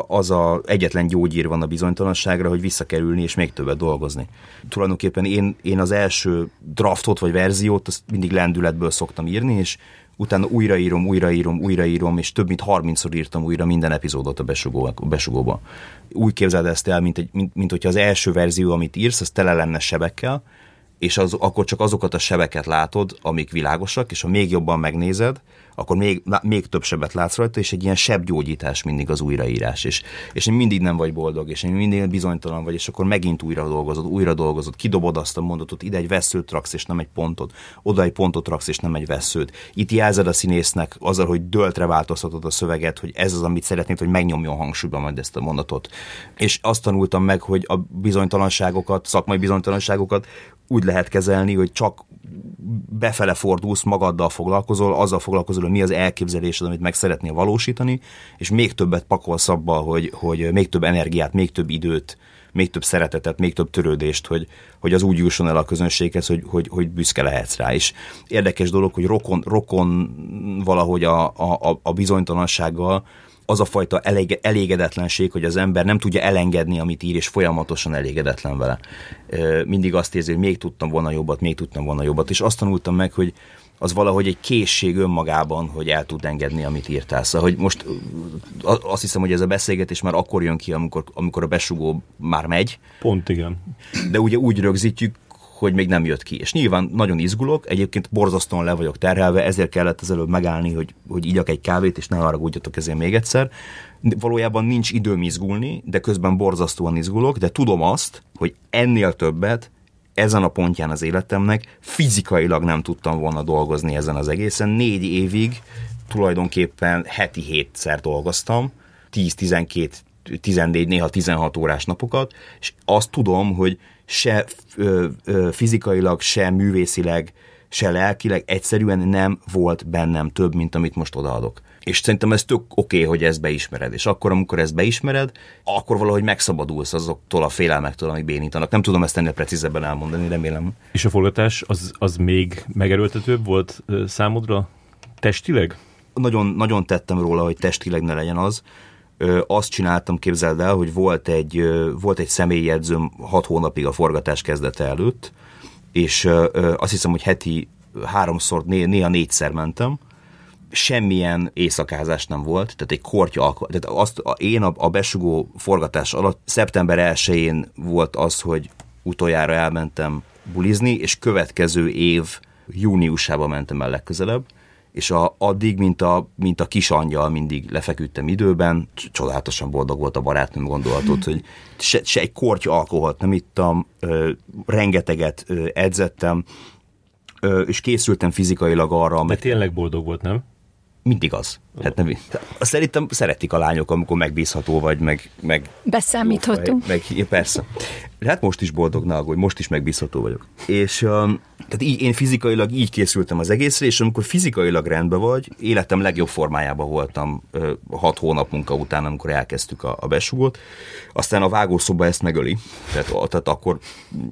az a egyetlen gyógyír van a bizonytalanságra, hogy visszakerülni és még többet dolgozni. Tulajdonképpen én az első draftot vagy verziót azt mindig lendületből szoktam írni, és utána újraírom, és több mint 30-szor írtam újra minden epizódot a Besugóban. Úgy képzeld ezt el, mint hogyha az első verzió, amit írsz, az tele lenne sebekkel, és akkor csak azokat a sebeket látod, amik világosak, és ha még jobban megnézed, akkor még több sebet látsz rajta, és egy ilyen sebgyógyítás mindig az újraírás. És mindig nem vagy boldog, és mindig bizonytalan vagy, és akkor megint újra dolgozod, kidobod azt a mondatot, ide egy vesszőt raksz, és nem egy pontot, oda egy pontot raksz, és nem egy vesszőt. Itt jelzed a színésznek azzal, hogy döltre változtatod a szöveget, hogy ez az, amit szeretnéd, hogy megnyomjon hangsúlyban majd ezt a mondatot. És azt tanultam meg, hogy a bizonytalanságokat, szakmai bizonytalanságokat úgy lehet kezelni, hogy csak befele fordulsz, magaddal foglalkozol, azzal foglalkozol, hogy mi az elképzelésed, amit meg szeretnél valósítani, és még többet pakolsz abba, hogy még több energiát, még több időt, még több szeretetet, még több törődést, hogy az úgy jusson el a közönséghez, hogy büszke lehetsz rá is. Érdekes dolog, hogy rokon valahogy a bizonytalansággal az a fajta elégedetlenség, hogy az ember nem tudja elengedni, amit ír, és folyamatosan elégedetlen vele. Mindig azt érzi, hogy még tudtam volna jobbat, és azt tanultam meg, hogy az valahogy egy készség önmagában, hogy el tud engedni, amit írtál. Szóval, hogy most azt hiszem, hogy ez a beszélgetés már akkor jön ki, amikor a Besugó már megy. Pont igen. De ugye úgy rögzítjük, hogy még nem jött ki. És nyilván nagyon izgulok, egyébként borzasztóan le vagyok terhelve, ezért kellett az előbb megállni, hogy igyak egy kávét, és ne haragudjatok ezért még egyszer. Valójában nincs időm izgulni, de közben borzasztóan izgulok, de tudom azt, hogy ennél többet ezen a pontján az életemnek fizikailag nem tudtam volna dolgozni ezen az egészen. 4 évig tulajdonképpen heti 7-szer dolgoztam, 10-12 14, néha 16 órás napokat, és azt tudom, hogy se fizikailag, se művészileg, se lelkileg egyszerűen nem volt bennem több, mint amit most odaadok. És szerintem ez tök oké, hogy ezt beismered. És akkor, amikor ezt beismered, akkor valahogy megszabadulsz azoktól a félelmektől, amik bénítanak. Nem tudom ezt ennél precízebben elmondani, remélem. És a forgatás az még megerőltetőbb volt számodra testileg? Nagyon, nagyon tettem róla, hogy testileg ne legyen az. Azt csináltam, képzeld el, hogy volt egy személyjegyzőm 6 hónapig a forgatás kezdete előtt, és azt hiszem, hogy heti háromszor, néha négyszer mentem, semmilyen éjszakázás nem volt, tehát egy kortya, tehát azt, én a Besúgó forgatás alatt szeptember 1-én volt az, hogy utoljára elmentem bulizni, és következő év júniusában mentem el legközelebb, és addig, mint a kis angyal mindig lefeküdtem időben, csodálatosan boldog volt a barátnőm, gondolhatott, hogy se egy korty alkoholt nem ittam, rengeteget edzettem, és készültem fizikailag arra. De tényleg boldog volt, nem? Mindig az. Hát nem, szerintem szeretik a lányok, amikor megbízható vagy, meg beszámítható. Ja, persze. Hát most is boldog, ne aggódj, most is megbízható vagyok. És tehát én fizikailag így készültem az egészre, és amikor fizikailag rendben vagy, életem legjobb formájában voltam 6 hónap munka után, amikor elkezdtük a Besúgót. Aztán a vágószoba ezt megöli. Tehát akkor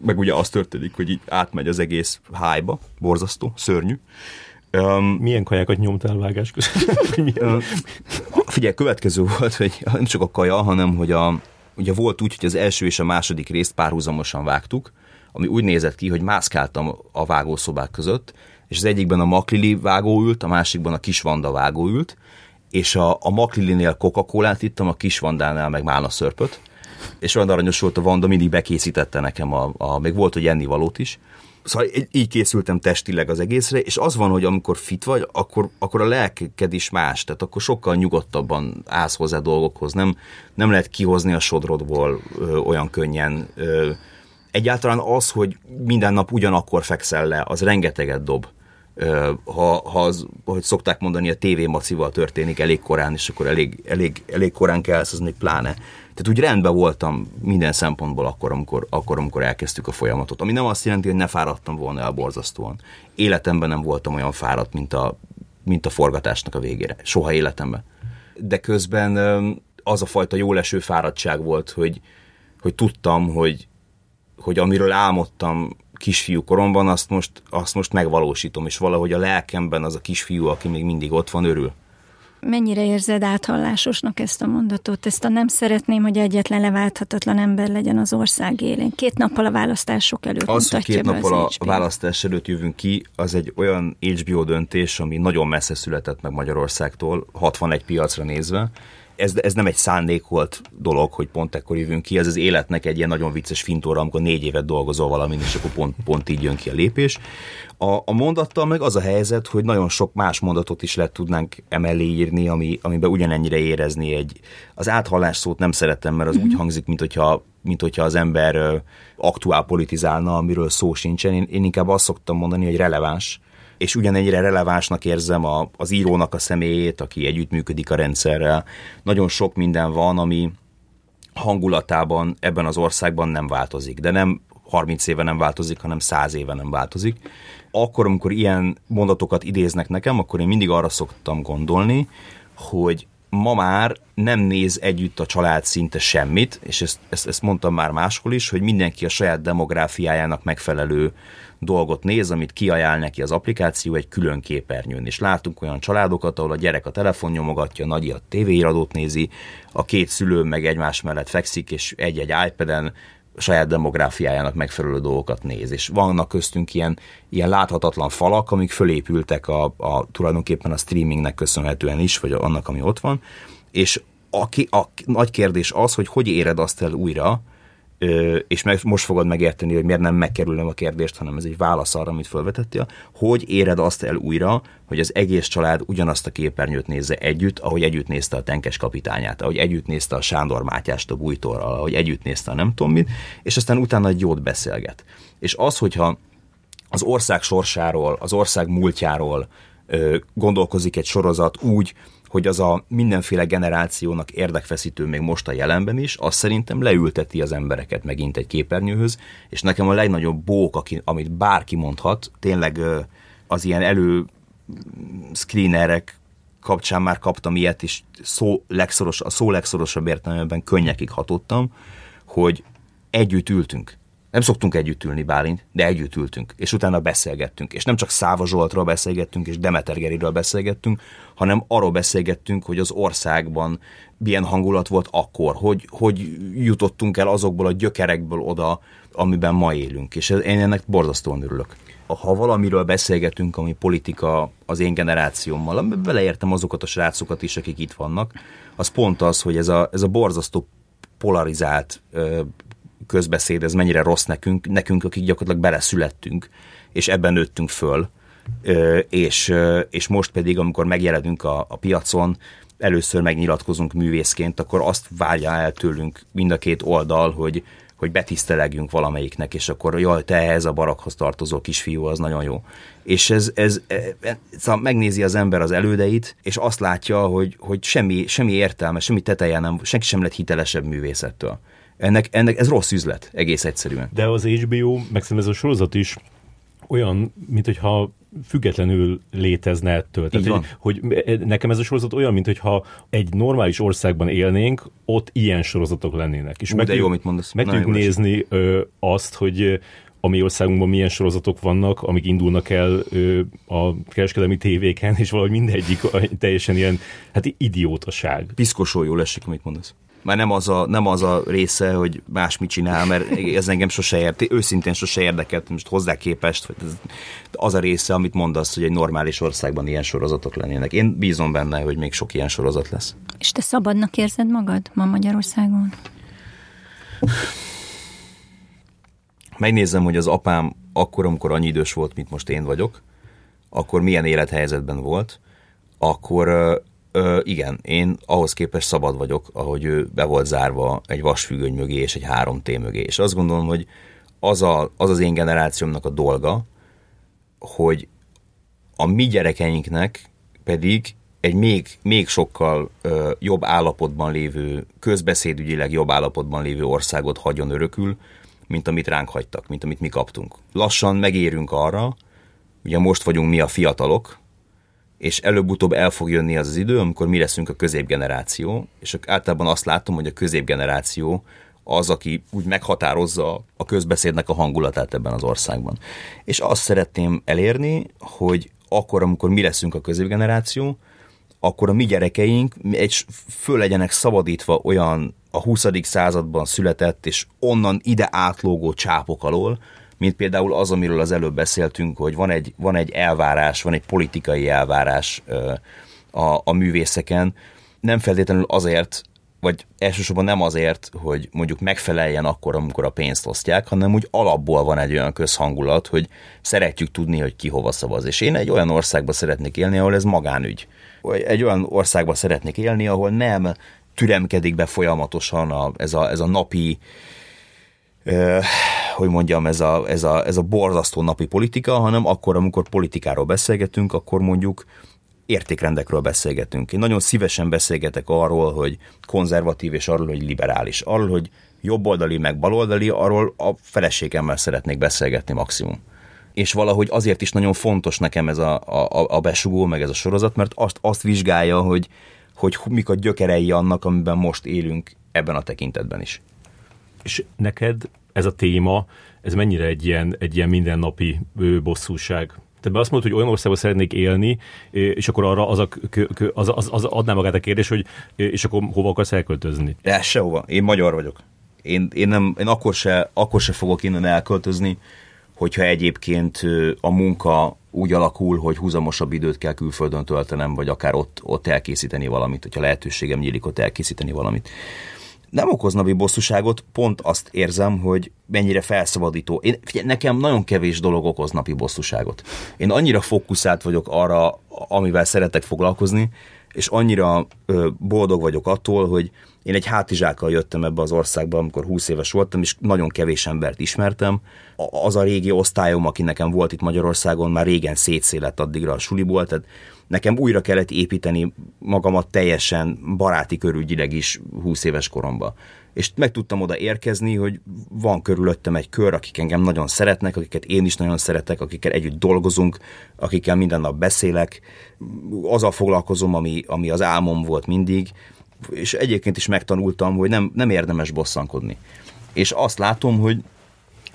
meg ugye az történik, hogy így átmegy az egész hájba, borzasztó, szörnyű. Milyen kajákat nyomtál vágás között? Figyelj, következő volt, hogy nem csak a kaja, hanem hogy ugye volt úgy, hogy az első és a második részt párhuzamosan vágtuk, ami úgy nézett ki, hogy mászkáltam a vágószobák között, és az egyikben a Maklili vágó ült, a másikban a Kis Vanda vágó ült, és a Maklilinél Coca-Colát ittam, a Kis Vandánál meg málnaszörpöt, és olyan aranyos volt a Vanda, mindig bekészítette nekem, még volt, hogy ennivalót is. Szóval így készültem testileg az egészre, és az van, hogy amikor fit vagy, akkor a lelked is más, tehát akkor sokkal nyugodtabban állsz hozzá dolgokhoz, nem lehet kihozni a sodrodból olyan könnyen. Egyáltalán az, hogy minden nap ugyanakkor fekszel le, az rengeteget dob. Ha az, ahogy szokták mondani, a tévémacival történik elég korán, és akkor elég korán kelsz, az még pláne. Tehát úgy rendben voltam minden szempontból akkor, amikor elkezdtük a folyamatot. Ami nem azt jelenti, hogy ne fáradtam volna el borzasztóan. Életemben nem voltam olyan fáradt, mint a forgatásnak a végére. Soha életemben. De közben az a fajta jóleső fáradtság volt, hogy tudtam, hogy amiről álmodtam kisfiú koromban, azt most megvalósítom, és valahogy a lelkemben az a kisfiú, aki még mindig ott van, örül. Mennyire érzed áthallásosnak ezt a mondatot? Ezt a nem szeretném, hogy egyetlen leválthatatlan ember legyen az ország élén. 2 nappal a választások előtt mutatja be az HBO. Az, hogy 2 nappal a választás előtt jövünk ki, az egy olyan HBO döntés, ami nagyon messze született meg Magyarországtól, 61 piacra nézve. Ez nem egy szándékolt dolog, hogy pont ekkor jövünk ki, ez az életnek egy ilyen nagyon vicces fintóra, amikor 4 évet dolgozol valamin, és akkor pont így jön ki a lépés. A mondattal meg az a helyzet, hogy nagyon sok más mondatot is lehet tudnánk emellé írni, amiben ugyanennyire érezni egy... Az áthallás szót nem szeretem, mert az úgy hangzik, mint hogyha az ember aktuál politizálna, amiről szó sincsen. Én inkább azt szoktam mondani, hogy releváns. És ugyanennyire relevánsnak érzem az írónak a személyét, aki együttműködik a rendszerrel. Nagyon sok minden van, ami hangulatában ebben az országban nem változik, de nem 30 éve nem változik, hanem 100 éve nem változik. Akkor, amikor ilyen mondatokat idéznek nekem, akkor én mindig arra szoktam gondolni, hogy ma már nem néz együtt a család szinte semmit, és ezt mondtam már máshol is, hogy mindenki a saját demográfiájának megfelelő dolgot néz, amit kiajánl neki az applikáció egy külön képernyőn. És látunk olyan családokat, ahol a gyerek a telefon nyomogatja, a nagyi a tévéiradót nézi, a 2 szülő meg egymás mellett fekszik, és egy-egy iPad-en a saját demográfiájának megfelelő dolgokat néz. És vannak köztünk ilyen láthatatlan falak, amik fölépültek tulajdonképpen a streamingnek köszönhetően is, vagy annak, ami ott van. És a nagy kérdés az, hogy éred azt el újra, és most fogod megérteni, hogy miért nem megkerülöm a kérdést, hanem ez egy válasz arra, amit felvetettél, hogy éred azt el újra, hogy az egész család ugyanazt a képernyőt nézze együtt, ahogy együtt nézte a Tenkes kapitányát, ahogy együtt nézte a Sándor Mátyást a Bújtorral, ahogy együtt nézte a nem tudom mit, és aztán utána egy jót beszélget. És az, hogyha az ország sorsáról, az ország múltjáról gondolkozik egy sorozat úgy, hogy az a mindenféle generációnak érdekfeszítő még most a jelenben is, azt szerintem leülteti az embereket megint egy képernyőhöz, és nekem a legnagyobb bók, amit bárki mondhat, tényleg az ilyen előszkrínerek kapcsán már kaptam ilyet, és a szó legszorosabb értelemben könnyekig hatottam, hogy együtt ültünk. Nem szoktunk együtt ülni, Bálint, de együtt ültünk, és utána beszélgettünk. És nem csak Száva Zsoltról beszélgettünk, és Demeter Geriről beszélgettünk, hanem arról beszélgettünk, hogy az országban milyen hangulat volt akkor, hogy jutottunk el azokból a gyökerekből oda, amiben ma élünk. És én ennek borzasztóan örülök. Ha valamiről beszélgetünk, ami politika az én generációmmal, amiben beleértem azokat a srácokat is, akik itt vannak, az pont az, hogy ez a borzasztó polarizált közbeszéd, ez mennyire rossz nekünk, akik gyakorlatilag beleszülettünk, és ebben nőttünk föl, és most pedig, amikor megjelenünk a piacon, először megnyilatkozunk művészként, akkor azt várja el tőlünk mind a két oldal, hogy betisztelegjünk valamelyiknek, és akkor jaj, te ehhez a barakhoz tartozó kisfiú, az nagyon jó. És ez megnézi az ember az elődeit, és azt látja, hogy semmi értelme, semmi teteje nem, senki sem lett hitelesebb művészettől. Ennek ez rossz üzlet, egész egyszerűen. De az HBO, meg szerintem ez a sorozat is olyan, mintha függetlenül létezne ettől. Tehát, hogy nekem ez a sorozat olyan, mintha egy normális országban élnénk, ott ilyen sorozatok lennének. És meg tudjuk nézni azt, hogy a mi országunkban milyen sorozatok vannak, amik indulnak el a kereskedelmi tévéken, és valahogy mindegyik teljesen ilyen, hát idiótaság. Piszkosol jól esik, amit mondasz. Már nem az a része, hogy más mit csinál, mert ez engem sose őszintén sose érdekelt, most hozzá képest, hogy ez az a része, amit mondasz, hogy egy normális országban ilyen sorozatok lennének. Én bízom benne, hogy még sok ilyen sorozat lesz. És te szabadnak érzed magad ma Magyarországon? Megnézem, hogy az apám akkor, amikor annyi idős volt, mint most én vagyok, akkor milyen élethelyzetben volt, akkor... igen, én ahhoz képest szabad vagyok, ahogy ő be volt zárva egy vasfüggöny mögé és egy 3T mögé. És azt gondolom, hogy az az én generációmnak a dolga, hogy a mi gyerekeinknek pedig egy még sokkal jobb állapotban lévő, közbeszédügyileg jobb állapotban lévő országot hagyjon örökül, mint amit ránk hagytak, mint amit mi kaptunk. Lassan megérünk arra, ugye most vagyunk mi a fiatalok, és előbb-utóbb el fog jönni az az idő, amikor mi leszünk a középgeneráció, és általában azt látom, hogy a középgeneráció az, aki úgy meghatározza a közbeszédnek a hangulatát ebben az országban. És azt szeretném elérni, hogy akkor, amikor mi leszünk a középgeneráció, akkor a mi gyerekeink föl legyenek szabadítva olyan a 20. században született, és onnan ide átlógó csápok alól, mint például az, amiről az előbb beszéltünk, hogy van egy elvárás, van egy politikai elvárás a művészeken, nem feltétlenül azért, vagy elsősorban nem azért, hogy mondjuk megfeleljen akkor, amikor a pénzt osztják, hanem úgy alapból van egy olyan közhangulat, hogy szeretjük tudni, hogy ki hova szavaz. És én egy olyan országban szeretnék élni, ahol ez magánügy. Egy olyan országban szeretnék élni, ahol nem türemkedik be folyamatosan ez a napi, hogy mondjam, ez a borzasztó napi politika, hanem akkor, amikor politikáról beszélgetünk, akkor mondjuk értékrendekről beszélgetünk. Én nagyon szívesen beszélgetek arról, hogy konzervatív, és arról, hogy liberális. Arról, hogy jobboldali, meg baloldali, arról a feleségemmel szeretnék beszélgetni maximum. És valahogy azért is nagyon fontos nekem ez a besugó, meg ez a sorozat, mert azt vizsgálja, hogy mik a gyökerei annak, amiben most élünk ebben a tekintetben is. És neked ez a téma, ez mennyire egy ilyen mindennapi bosszúság? Tehát azt mondod, hogy olyan országban szeretnék élni, és akkor arra az adná magát a kérdés, hogy és akkor hova akarsz elköltözni? De sehova. Én magyar vagyok. Én akkor se fogok innen elköltözni, hogyha egyébként a munka úgy alakul, hogy húzamosabb időt kell külföldön töltenem, vagy akár ott elkészíteni valamit, hogyha lehetőségem nyílik ott elkészíteni valamit. Nem okoz napi bosszúságot, pont azt érzem, hogy mennyire felszabadító. Nekem nagyon kevés dolog okoz napi bosszúságot. Én annyira fókuszált vagyok arra, amivel szeretek foglalkozni, és annyira boldog vagyok attól, hogy én egy hátizsákkal jöttem ebbe az országba, amikor 20 éves voltam, és nagyon kevés embert ismertem. Az a régi osztályom, aki nekem volt itt Magyarországon, már régen szétszélett addigra a suliból, tehát nekem újra kellett építeni magamat teljesen baráti körügyileg is 20 éves koromban. És meg tudtam oda érkezni, hogy van körülöttem egy kör, akik engem nagyon szeretnek, akiket én is nagyon szeretek, akikkel együtt dolgozunk, akikkel minden nap beszélek, azzal foglalkozom, ami az álmom volt mindig, és egyébként is megtanultam, hogy nem érdemes bosszankodni. És azt látom, hogy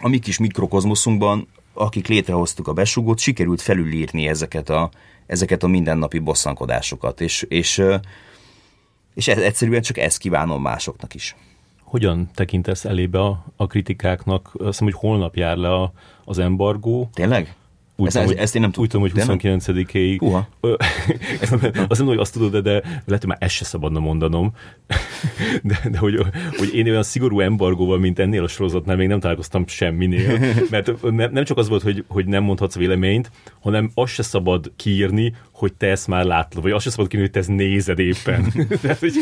a mi kis mikrokozmoszunkban, akik létrehoztuk a Besúgót, sikerült felülírni ezeket a mindennapi bosszankodásokat, és egyszerűen csak ezt kívánom másoknak is. Hogyan tekintesz elébe a kritikáknak? Azt hiszem, hogy holnap jár le az embargó. Tényleg? Ezt én nem tudom, hogy 29-éig. Uha. Azt mondom, hogy azt tudod, de lehet, hogy már ezt se szabadna mondanom. De hogy én olyan szigorú embargóval, mint ennél a sorozatnál még nem találkoztam semminél. Mert nem csak az volt, hogy nem mondhatsz véleményt, hanem azt se szabad kiírni, hogy te ezt már látod, vagy azt se szabad kiírni, hogy te ezt nézed éppen. Tehát, hogy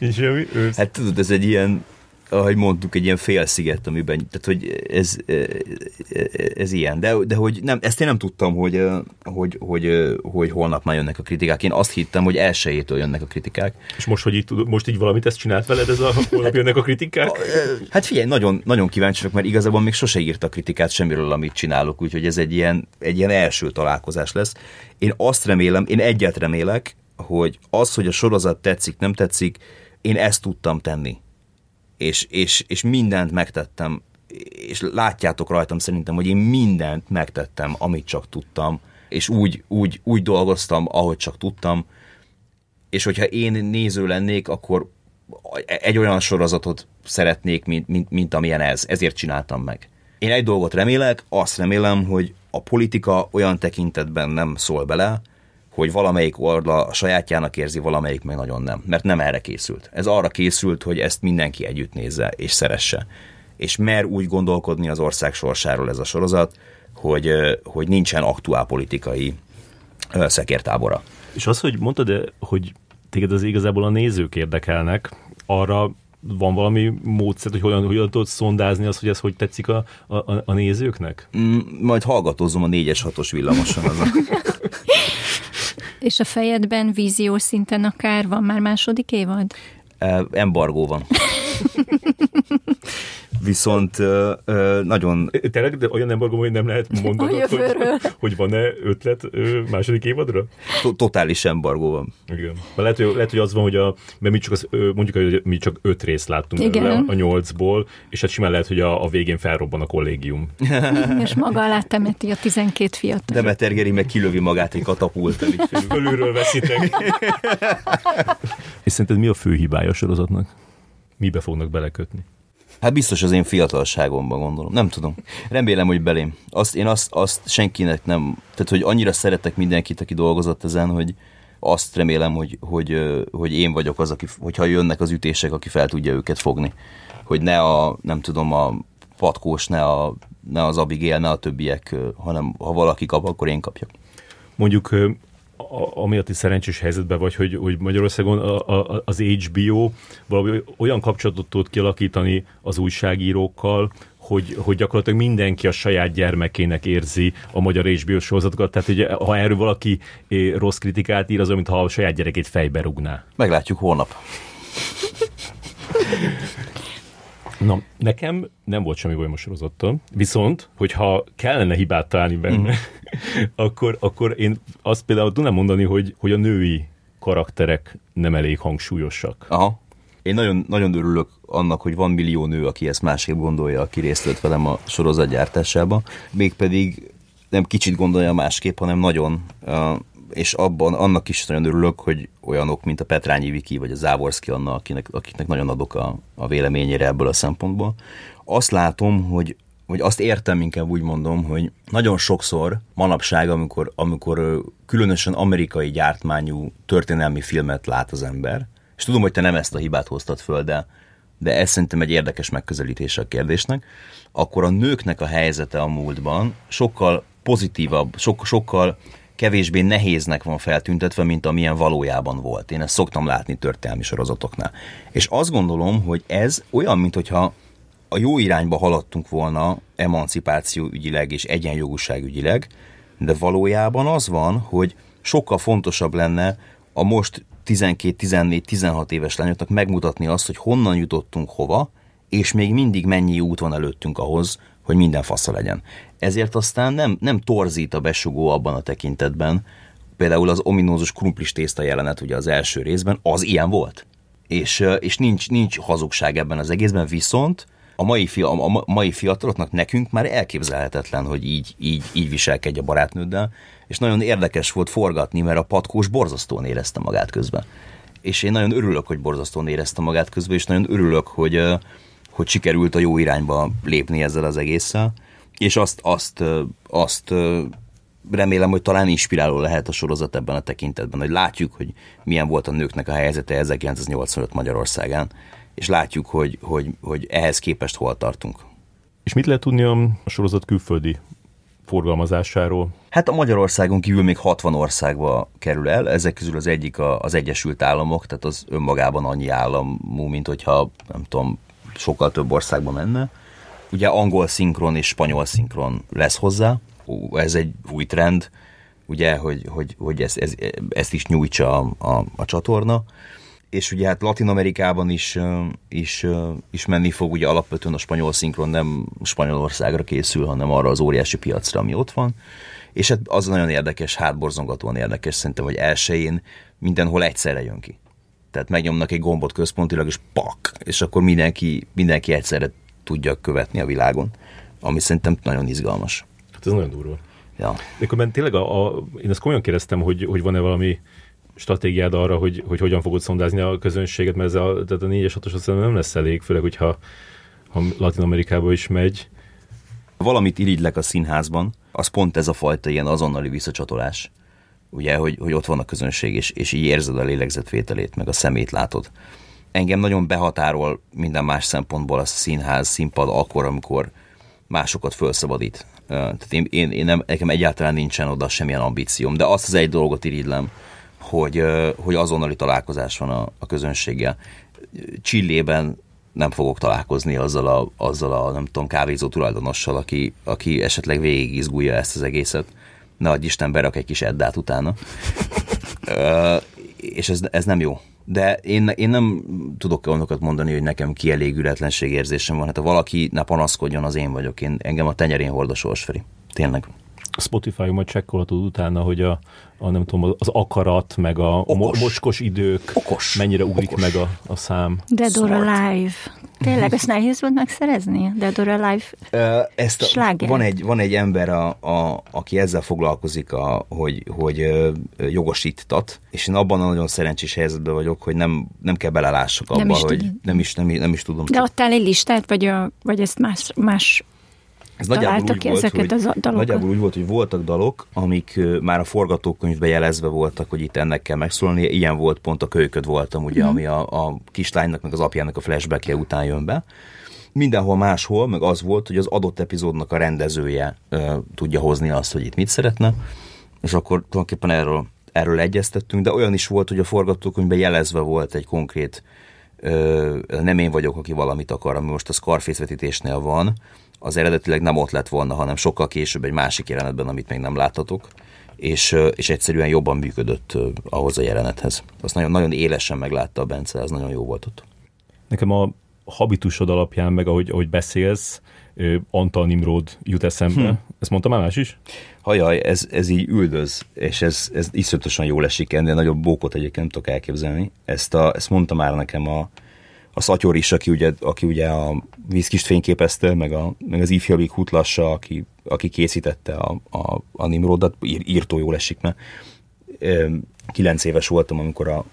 így, hát tudod, ez egy ilyen, ahogy mondtuk, egy ilyen félsziget, amiben, tehát hogy ez ilyen, de hogy nem, ezt én nem tudtam, hogy holnap már jönnek a kritikák. Én azt hittem, hogy elsőjétől jönnek a kritikák. És most, hogy most így valamit ezt csinált veled, ez a holnap jönnek a kritikák? Hát figyelj, nagyon, nagyon kíváncsi vagyok, mert igazából még sose írta kritikát semmiről, amit csinálok, úgyhogy ez egy ilyen első találkozás lesz. Én azt remélem, én egyet remélek, hogy az, hogy a sorozat tetszik, nem tetszik, én ezt tudtam tenni. És mindent megtettem, és látjátok rajtam szerintem, hogy én mindent megtettem, amit csak tudtam, és úgy dolgoztam, ahogy csak tudtam, és hogyha én néző lennék, akkor egy olyan sorozatot szeretnék, mint amilyen ez, ezért csináltam meg. Én egy dolgot remélek, azt remélem, hogy a politika olyan tekintetben nem szól bele, hogy valamelyik oldal a sajátjának érzi, valamelyik meg nagyon nem. Mert nem erre készült. Ez arra készült, hogy ezt mindenki együtt nézze és szeresse. És mer úgy gondolkodni az ország sorsáról ez a sorozat, hogy nincsen aktuál politikai szekértábora. És az, hogy mondtad, hogy téged az igazából a nézők érdekelnek, arra van valami módszer, hogy hogyan tudod szondázni azt, hogy ez hogy tetszik a nézőknek? Majd hallgatózom a 4-es, 6-os villamoson azon. És a fejedben víziós szinten akár van már második évad? Embargó van. Viszont nagyon... Tényleg olyan embargó, hogy nem lehet mondani, hogy van-e ötlet második évadra? Totális embargó van. Igen. Lehet, hogy az van, hogy mert mi csak 5 részt láttunk a 8-ból, és hát simán lehet, hogy a végén felrobban a kollégium. És maga alá temeti a 12 fiatal. Demeter Geri meg kilövi magát egy katapulttal. Fölülről veszitek. És szerinted mi a fő hibája a sorozatnak? Mibe fognak belekötni? Hát biztos az én fiatalságomban, gondolom. Nem tudom. Remélem, hogy belém. Azt senkinek nem... Tehát, hogy annyira szeretek mindenkit, aki dolgozott ezen, hogy azt remélem, hogy én vagyok az, aki, hogyha jönnek az ütések, aki fel tudja őket fogni. Hogy a Patkós, ne az Abigél, ne a többiek, hanem ha valaki kap, akkor én kapjak. Mondjuk... amiatt is szerencsés helyzetben vagy, hogy Magyarországon az HBO valami olyan kapcsolatot tud kialakítani az újságírókkal, hogy gyakorlatilag mindenki a saját gyermekének érzi a magyar HBO sorozatokat. Tehát, hogy ha erről valaki rossz kritikát ír, az olyan, mintha a saját gyerekét fejbe rúgná. Meglátjuk holnap. Na, nekem nem volt semmi bajom a sorozattal, viszont, hogyha kellene hibát találni benne, akkor én azt például tudnám mondani, hogy a női karakterek nem elég hangsúlyosak. Aha. Én nagyon, nagyon örülök annak, hogy van millió nő, aki ezt másképp gondolja, aki részt vett velem a sorozat gyártásába. Mégpedig nem kicsit gondolja másképp, hanem nagyon... és abban annak is nagyon örülök, hogy olyanok, mint a Petrányi Viki, vagy a Závorszky Anna, akiknek nagyon adok a véleményére ebből a szempontból. Azt látom, hogy azt értem, inkább úgy mondom, hogy nagyon sokszor manapság, amikor különösen amerikai gyártmányú történelmi filmet lát az ember, és tudom, hogy te nem ezt a hibát hoztad föl, de ez szerintem egy érdekes megközelítése a kérdésnek, akkor a nőknek a helyzete a múltban sokkal pozitívabb, sokkal kevésbé nehéznek van feltüntetve, mint amilyen valójában volt. Én ezt szoktam látni történelmi sorozatoknál. És azt gondolom, hogy ez olyan, mintha a jó irányba haladtunk volna emancipáció ügyileg és egyenjogúság ügyileg, de valójában az van, hogy sokkal fontosabb lenne a most 12-14-16 éves lányoknak megmutatni azt, hogy honnan jutottunk hova, és még mindig mennyi út van előttünk ahhoz, hogy minden fasza legyen. Ezért aztán nem torzít a Besúgó abban a tekintetben. Például az ominózus krumplis tészta jelenet ugye az első részben, az ilyen volt. És nincs hazugság ebben az egészben, viszont a mai fiataloknak, nekünk már elképzelhetetlen, hogy így viselkedj a barátnőddel, és nagyon érdekes volt forgatni, mert a Patkós borzasztóan érezte magát közben. És én nagyon örülök, hogy borzasztóan érezte magát közben, és nagyon örülök, hogy sikerült a jó irányba lépni ezzel az egésszel, és azt remélem, hogy talán inspiráló lehet a sorozat ebben a tekintetben, hogy látjuk, hogy milyen volt a nőknek a helyzete 1985 Magyarországán, és látjuk, hogy ehhez képest hol tartunk. És mit lehet tudni a sorozat külföldi forgalmazásáról? Hát a Magyarországon kívül még 60 országba kerül el, ezek közül az egyik az Egyesült Államok, tehát az önmagában annyi államú, mint hogyha, nem tudom, sokkal több országba menne. Ugye angol szinkron és spanyol szinkron lesz hozzá. Ez egy új trend, ugye, hogy ezt is nyújtsa a csatorna. És ugye hát Latin-Amerikában is menni fog, ugye alapvetően a spanyol szinkron nem Spanyolországra készül, hanem arra az óriási piacra, ami ott van. És hát az nagyon érdekes, hátborzongatóan érdekes szerintem, hogy elsőjén mindenhol egyszerre jön ki. Tehát megnyomnak egy gombot központilag, és pak! És akkor mindenki egyszerre tudja követni a világon, ami szerintem nagyon izgalmas. Hát ez nagyon durva. Ja. De akkor tényleg én ezt komolyan kérdeztem, hogy van-e valami stratégiád arra, hogy hogyan fogod szondázni a közönséget, mert ez tehát a 4-es, 6-os aztán nem lesz elég, főleg, hogyha Latin-Amerikába is megy. Valamit irigylek a színházban, az pont ez a fajta ilyen azonnali visszacsatolás. Ugye, hogy ott van a közönség, és így érzed a lélegzetvételét, meg a szemét látod. Engem nagyon behatárol minden más szempontból a színház, színpad akkor, amikor másokat felszabadít. Tehát én nekem egyáltalán nincsen oda semmilyen ambícióm, de azt az egy dolgot irigylem, hogy azonnali találkozás van a közönséggel. Chilében nem fogok találkozni azzal a nem tudom, kávézó tulajdonossal, aki esetleg végig izgulja ezt az egészet. Ne adj Isten, berak egy kis eddát utána. És ez nem jó. De én nem tudok olyanokat mondani, hogy nekem kielégületlenség érzésem van. Hát ha valaki ne panaszkodjon, az én vagyok. Engem a tenyerén hord a sorsferi. Tényleg. Spotify-on majd csekkolhatod utána, hogy nem tudom, az akarat, meg a mocskos idők, mennyire ugrik meg a szám. Dead or Alive. Tényleg, ezt nehéz volt megszerezni? Dead or Alive sláger. Van egy ember, aki ezzel foglalkozik, hogy jogosítat, és én abban a nagyon szerencsés helyzetben vagyok, hogy nem kell belelássak abba, hogy nem is tudom. De adtál egy listát, vagy ezt más ez nagyjából úgy volt, hogy voltak dalok, amik már a forgatókönyvben jelezve voltak, hogy itt ennek kell megszólalni. Ilyen volt pont a Kölyköd voltam, ugye, ami a kislánynak, meg az apjának a flashbackje után jön be. Mindenhol máshol, meg az volt, hogy az adott epizódnak a rendezője tudja hozni azt, hogy itt mit szeretne, és akkor tulajdonképpen erről egyeztettünk, de olyan is volt, hogy a forgatókönyvben jelezve volt egy konkrét nem én vagyok, aki valamit akar, ami most a Scarface vetítésnél van, az eredetileg nem ott lett volna, hanem sokkal később egy másik jelenetben, amit még nem láthatok, és egyszerűen jobban működött ahhoz a jelenethez. Azt nagyon élesen meglátta a Bence, ez nagyon jó volt ott. Nekem a habitusod alapján, meg ahogy beszélsz, Antal Nimród jut eszembe. Ezt mondtam már más is? Hajaj, ez így üldöz, és ez iszötösen jól esik, ennél nagyobb bókot egyébként nem tudok elképzelni. Ezt mondta már nekem a Szatyor is, aki ugye a Vízkist fényképezte, meg az Ifjabbik Hutlassa, aki készítette a Nimrodat, írtó jól esik, mert 9 éves voltam, amikor a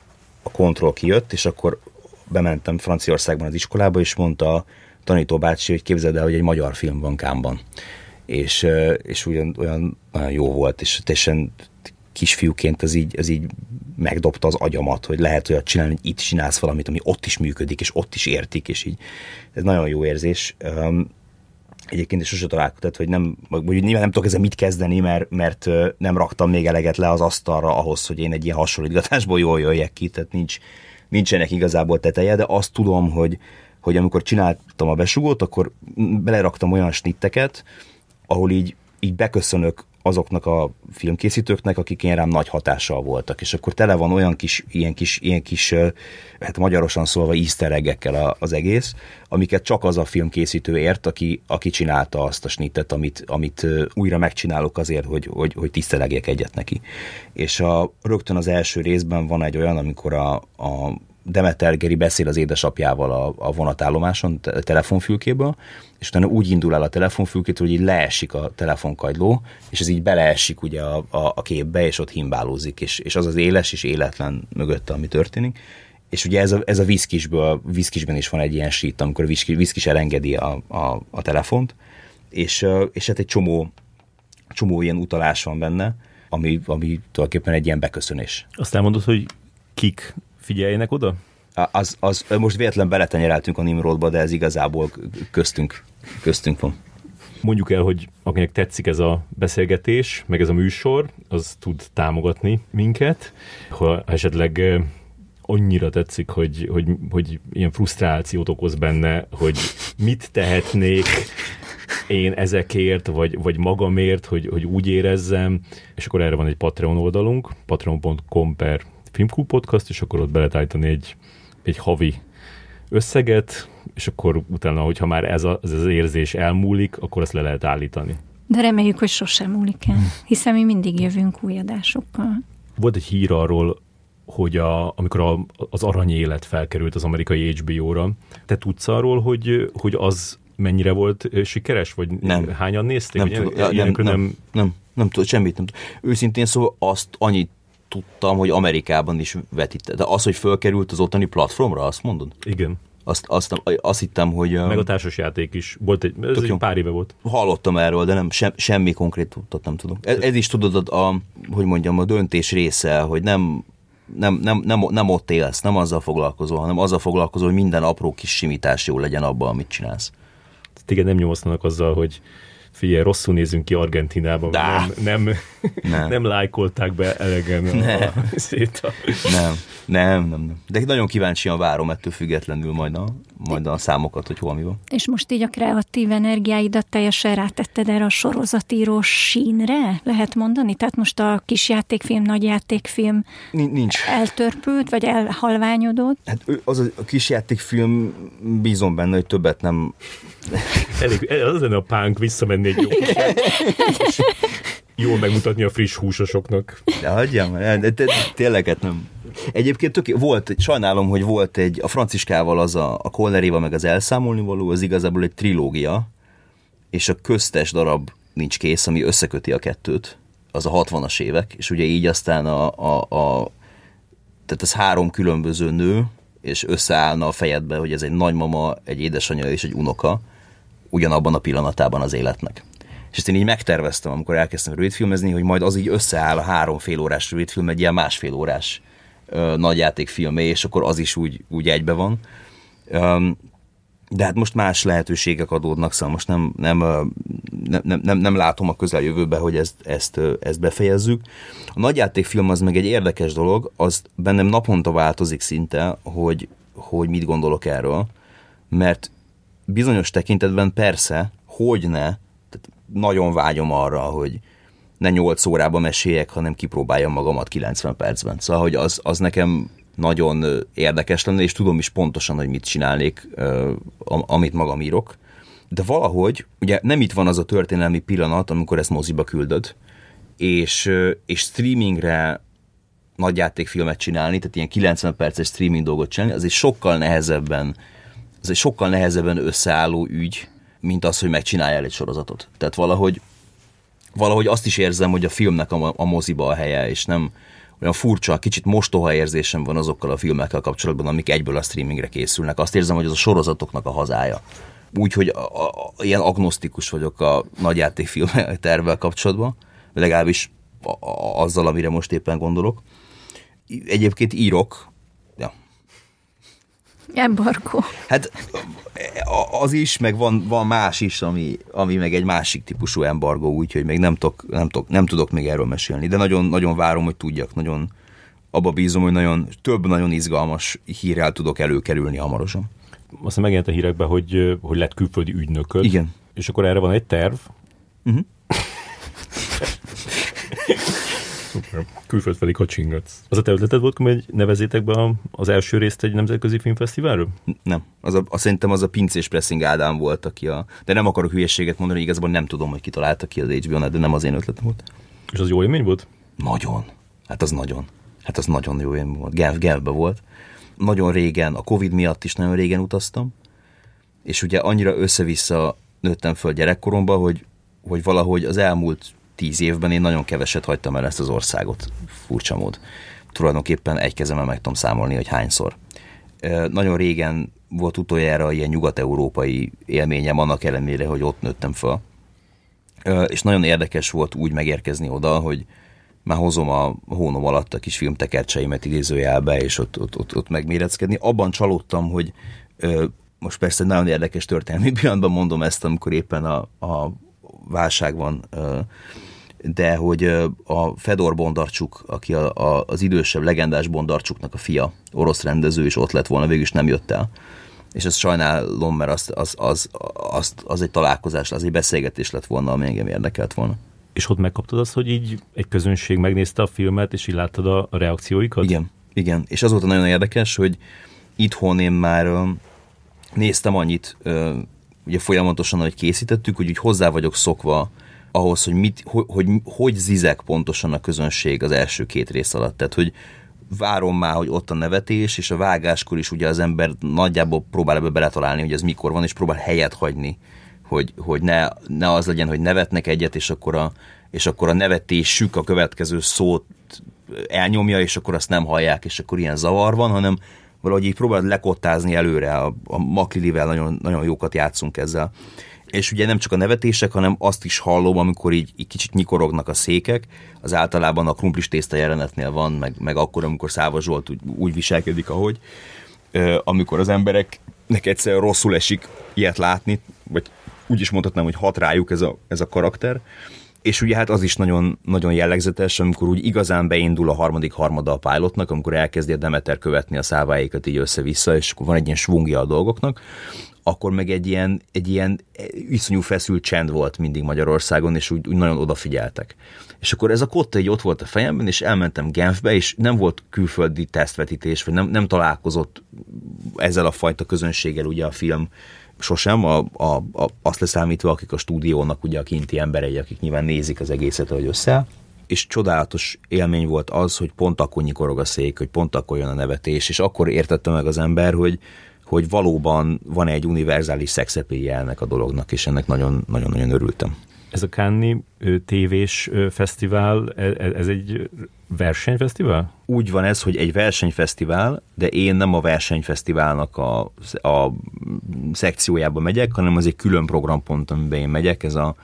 Control kijött, és akkor bementem Franciaországban az iskolába, és mondta a tanítóbácsi, hogy képzeld el, hogy egy magyar film van Kámban. És olyan nagyon jó volt, és teljesen kisfiúként ez így megdobta az agyamat, hogy lehet olyat csinálni, hogy itt csinálsz valamit, ami ott is működik, és ott is értik, és így. Ez nagyon jó érzés. Egyébként is sose találkoztat, hogy nem tudok ezzel mit kezdeni, mert nem raktam még eleget le az asztalra ahhoz, hogy én egy ilyen hasonlítgatásból jól jöjjek ki, tehát nincsenek igazából teteje, de azt tudom, hogy amikor csináltam a Besúgót, akkor beleraktam olyan snitteket, ahol így beköszönök azoknak a filmkészítőknek, akik én rám nagy hatással voltak. És akkor tele van olyan kis hát magyarosan szólva easter egg-ekkel az egész, amiket csak az a filmkészítő ért, aki csinálta azt a snittet, amit újra megcsinálok azért, hogy tisztelegjek egyet neki. És rögtön az első részben van egy olyan, amikor Demeter Geri beszél az édesapjával a vonatállomáson, telefonfülkéből, és utána úgy indul el a telefonfülkétől, hogy így leesik a telefonkagyló, és ez így beleesik ugye a képbe, és ott himbálózik, és az az éles és életlen mögötte, ami történik. És ugye ez a Viszkisben is van egy ilyen sít, amikor a Viszkis elengedi a telefont, és hát egy csomó ilyen utalás van benne, ami tulajdonképpen egy ilyen beköszönés. Azt elmondod, hogy kik figyeljenek oda? Most véletlen beletenyereltünk a Nimrodba, de ez igazából köztünk van. Mondjuk el, hogy akinek tetszik ez a beszélgetés, meg ez a műsor, az tud támogatni minket. Ha esetleg annyira tetszik, hogy ilyen frusztrációt okoz benne, hogy mit tehetnék én ezekért, vagy magamért, hogy úgy érezzem, és akkor erre van egy Patreon oldalunk, patreon.com/filmklubpodcast, és akkor ott beletállítani egy havi összeget, és akkor utána, hogyha már ez az érzés elmúlik, akkor ezt le lehet állítani. De reméljük, hogy sosem múlik el, hiszen mi mindig jövünk új adásokkal. Volt egy hír arról, hogy amikor az Aranyélet felkerült az amerikai HBO-ra, te tudsz arról, hogy az mennyire volt sikeres, vagy nem. Hányan nézték? Nem tudom. Őszintén szóval azt annyit tudtam, hogy Amerikában is vetített. De az, hogy fölkerült az ottani platformra, azt mondod? Igen. Azt hittem, hogy... Meg a társasjáték is. Volt egy pár éve volt. Hallottam erről, de nem, semmi konkrét utat nem tudom. Ez is tudod, a döntés része, hogy nem ott élsz, nem azzal foglalkozol, hanem azzal foglalkozol, hogy minden apró kis simítás jó legyen abban, amit csinálsz. Téged nem nyomasztanak azzal, hogy figyelj, rosszul nézünk ki Argentinában, nem lájkolták be elegen a széta. Nem. De nagyon kíváncsian várom ettől függetlenül majd a számokat, hogy hol mi van. És most így a kreatív energiáidat teljesen rátetted erre a sorozatíró sínre, lehet mondani? Tehát most a kisjátékfilm, nagyjátékfilm nincs. Eltörpült, vagy elhalványodott? Hát az a kisjátékfilm, bízom benne, hogy többet nem... Az lenne a pánk, visszamenni egy jó jól megmutatni a friss húsosoknak. De hagyjam, tényleg nem. Egyébként sajnálom, hogy volt egy, a Franciskával az a Koller Éva meg az Elszámolni való, az igazából egy trilógia, és a köztes darab nincs kész, ami összeköti a kettőt, az a 60-as évek, és ugye így aztán tehát ez 3 különböző nő, és összeállna a fejedbe, hogy ez egy nagymama, egy édesanyja és egy unoka, ugyanabban a pillanatában az életnek. És ezt én így megterveztem, amikor elkezdtem rövidfilmezni, hogy majd az így összeáll a 3,5 órás rövidfilm egy ilyen másfél órás nagyjátékfilmé, és akkor az is úgy egybe van. De hát most más lehetőségek adódnak, szóval most nem látom a közeljövőben, hogy ezt befejezzük. A nagyjátékfilm az meg egy érdekes dolog, az bennem naponta változik szinte, hogy mit gondolok erről, mert bizonyos tekintetben persze, tehát nagyon vágyom arra, hogy ne 8 órában meséljek, hanem kipróbáljam magamat 90 percben. Szóval, hogy az nekem nagyon érdekes lenne, és tudom is pontosan, hogy mit csinálnék, amit magam írok. De valahogy, ugye nem itt van az a történelmi pillanat, amikor ezt moziba küldöd, és streamingre nagyjátékfilmet csinálni, tehát ilyen 90 perces streaming dolgot csinálni, az egy sokkal nehezebben összeálló ügy, mint az, hogy megcsináljál egy sorozatot. Tehát valahogy azt is érzem, hogy a filmnek a moziba a helye, és nem olyan furcsa, kicsit mostoha érzésem van azokkal a filmekkel kapcsolatban, amik egyből a streamingre készülnek. Azt érzem, hogy az a sorozatoknak a hazája. Úgyhogy ilyen agnosztikus vagyok a nagyjátékfilm tervvel kapcsolatban, legalábbis azzal, amire most éppen gondolok. Egyébként írok, Embarkó. Hát az is, meg van más is, ami meg egy másik típusú embargó, úgyhogy még nem tudok még erről mesélni, de nagyon, nagyon várom, hogy tudjak, nagyon abba bízom, hogy több nagyon izgalmas hírrel tudok előkerülni hamarosan. Aztán megjelent a hírekben, hogy lett külföldi ügynököd. Igen. És akkor erre van egy terv. Uh-huh. Külföld felé kacsingatsz. Az a te ötleted volt, hogy nevezzétek be az első részt egy nemzetközi filmfesztiválról? Nem. Szerintem az a pincés pressing Ádám volt, aki de nem akarok hülyeséget mondani, igazából nem tudom, hogy kitalálta ki az HBO-nál, de nem az én ötletem volt. És az jó élmény volt? Nagyon. Hát az nagyon jó élmény volt. Genfben volt. Nagyon régen, a Covid miatt is nagyon régen utaztam, és ugye annyira össze-vissza nőttem föl gyerekkoromban, hogy valahogy az elmúlt 10 évben én nagyon keveset hagytam el ezt az országot, furcsa mód. Tulajdonképpen egy kezemmel meg tudom számolni, hogy hányszor. Nagyon régen volt utoljára ilyen nyugat-európai élményem, annak ellenére, hogy ott nőttem föl. És nagyon érdekes volt úgy megérkezni oda, hogy már hozom a hónom alatt a kis filmtekercseimet idézőjelbe, és ott megméreckedni. Abban csalódtam, hogy most persze nagyon érdekes történelmi pillanatban mondom ezt, amikor éppen a válság van, de hogy a Fedor Bondarcsuk, aki az idősebb legendás Bondarcsuknak a fia, orosz rendező, és ott lett volna, végülis nem jött el. És ezt sajnálom, mert az egy találkozás, az egy beszélgetés lett volna, ami engem érdekelt volna. És ott megkaptad azt, hogy így egy közönség megnézte a filmet, és így láttad a reakcióikat? Igen. És az volt nagyon érdekes, hogy itthon én már néztem annyit, ugye folyamatosan, ahogy készítettük, hogy úgy hozzá vagyok szokva ahhoz, hogy hogy zizek pontosan a közönség az első 2 rész alatt. Tehát, hogy várom már, hogy ott a nevetés, és a vágáskor is ugye az ember nagyjából próbál ebbe beletalálni, hogy ez mikor van, és próbál helyet hagyni, hogy ne az legyen, hogy nevetnek egyet, és akkor a nevetésük a következő szót elnyomja, és akkor azt nem hallják, és akkor ilyen zavar van, hanem valahogy így próbálod lekottázni előre, a Maklilivel nagyon, nagyon jókat játszunk ezzel. És ugye nem csak a nevetések, hanem azt is hallom, amikor így kicsit nyikorognak a székek, az általában a krumplis tészta jelenetnél van, meg akkor, amikor Száva Zsolt úgy viselkedik, ahogy, amikor az embereknek egyszerűen rosszul esik ilyet látni, vagy úgy is mondhatnám, hogy hat rájuk ez a karakter, és ugye hát az is nagyon, nagyon jellegzetes, amikor úgy igazán beindul a harmadik harmada a pilotnak, amikor elkezdi a Demeter követni a száváékat így össze-vissza, és akkor van egy ilyen svungja a dolgoknak, akkor meg egy ilyen iszonyú feszült csend volt mindig Magyarországon, és úgy nagyon odafigyeltek. És akkor ez a kotta így ott volt a fejemben, és elmentem Genfbe, és nem volt külföldi tesztvetítés, vagy nem találkozott ezzel a fajta közönséggel ugye a film sosem, azt leszámítva, akik a stúdiónak ugye a kinti emberei, akik nyilván nézik az egészet, ahogy össze. És csodálatos élmény volt az, hogy pont akkor nyikorog a szék, hogy pont akkor jön a nevetés, és akkor értette meg az ember, hogy valóban van egy univerzális szexepéje ennek a dolognak, és ennek nagyon-nagyon örültem. Ez a Cannes-i tévés fesztivál, ez egy versenyfesztivál? Úgy van ez, hogy egy versenyfesztivál, de én nem a versenyfesztiválnak a szekciójába megyek, hanem az egy külön programpont, amiben én megyek, ez a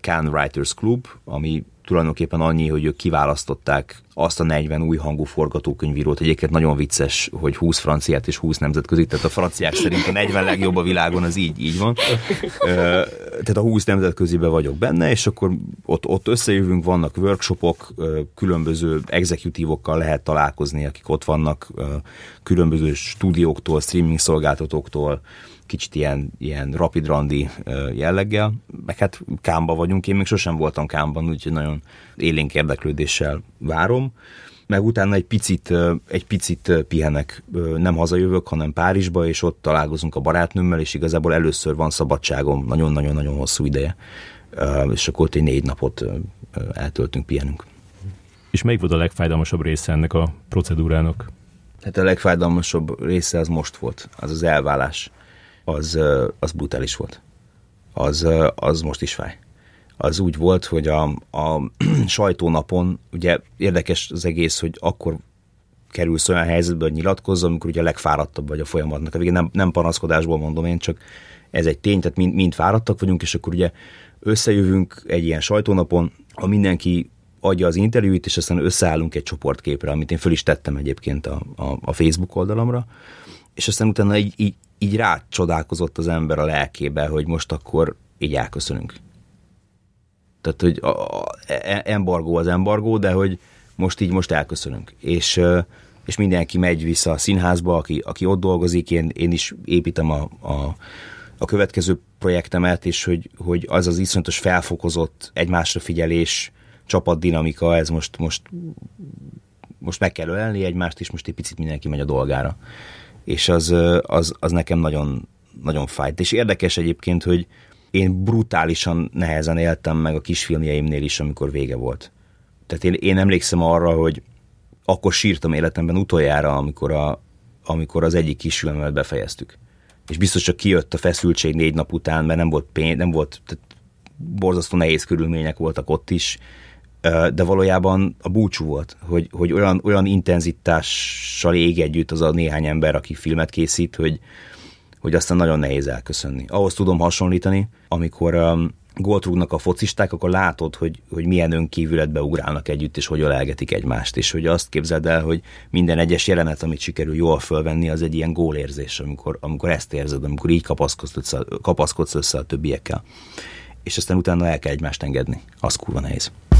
Cannes Writers Club, ami tulajdonképpen annyi, hogy ők kiválasztották azt a 40 új hangú forgatókönyvírót. Egyébként nagyon vicces, hogy 20 franciát és 20 nemzetközi, tehát a franciák szerint a 40 legjobb a világon, az így van. Tehát a 20 nemzetközibe vagyok benne, és akkor ott összejövünk, vannak workshopok, különböző exekutívokkal lehet találkozni, akik ott vannak, különböző stúdióktól, streaming szolgáltatóktól, kicsit ilyen rapid randi jelleggel, meg hát Cannes-ban vagyunk, én még sosem voltam Cannes-ban, úgyhogy nagyon élénk érdeklődéssel várom, meg utána egy picit pihenek, nem hazajövök, hanem Párizsba, és ott találkozunk a barátnőmmel, és igazából először van szabadságom, nagyon-nagyon-nagyon hosszú ideje, és akkor ott egy 4 napot eltöltünk, pihenünk. És melyik volt a legfájdalmasabb része ennek a procedúrának? Hát a legfájdalmasabb része az most volt, az elválás. Az brutális volt. Az most is fáj. Az úgy volt, hogy a sajtónapon, ugye érdekes az egész, hogy akkor kerülsz olyan helyzetbe, hogy nyilatkozz, amikor ugye a legfáradtabb vagy a folyamatnak. A végén nem panaszkodásból mondom én, csak ez egy tény, tehát mind fáradtak vagyunk, és akkor ugye összejövünk egy ilyen sajtónapon, ha mindenki adja az interjút, és aztán összeállunk egy csoportképre, amit én föl is tettem egyébként a Facebook oldalamra, és aztán utána így rácsodálkozott az ember a lelkébe, hogy most akkor így elköszönünk. Tehát, hogy embargó az embargó, de hogy most elköszönünk. És mindenki megy vissza a színházba, aki ott dolgozik, én is építem a következő projektemet, és hogy az az iszonyatos felfokozott egymásra figyelés, csapatdinamika, ez most meg kell ölelni egymást, és most egy picit mindenki megy a dolgára. És az nekem nagyon, nagyon fájt. És érdekes egyébként, hogy én brutálisan nehezen éltem meg a kisfilmjeimnél is, amikor vége volt. Tehát én emlékszem arra, hogy akkor sírtam életemben utoljára, amikor amikor az egyik kisfilmemet befejeztük. És biztos csak kijött a feszültség 4 nap után, mert nem volt pénz, nem volt, tehát borzasztó nehéz körülmények voltak ott is, de valójában a búcsú volt, hogy olyan intenzitással ég együtt az a néhány ember, aki filmet készít, hogy aztán nagyon nehéz elköszönni. Ahhoz tudom hasonlítani, amikor gólt rúgnak a focisták, akkor látod, hogy milyen önkívületbe ugrálnak együtt, és hogy ölelgetik egymást, és hogy azt képzeld el, hogy minden egyes jelenet, amit sikerül jól fölvenni, az egy ilyen gólérzés, amikor ezt érzed, amikor így kapaszkodsz össze a többiekkel. És aztán utána el kell egymást engedni. Az kurva nehéz.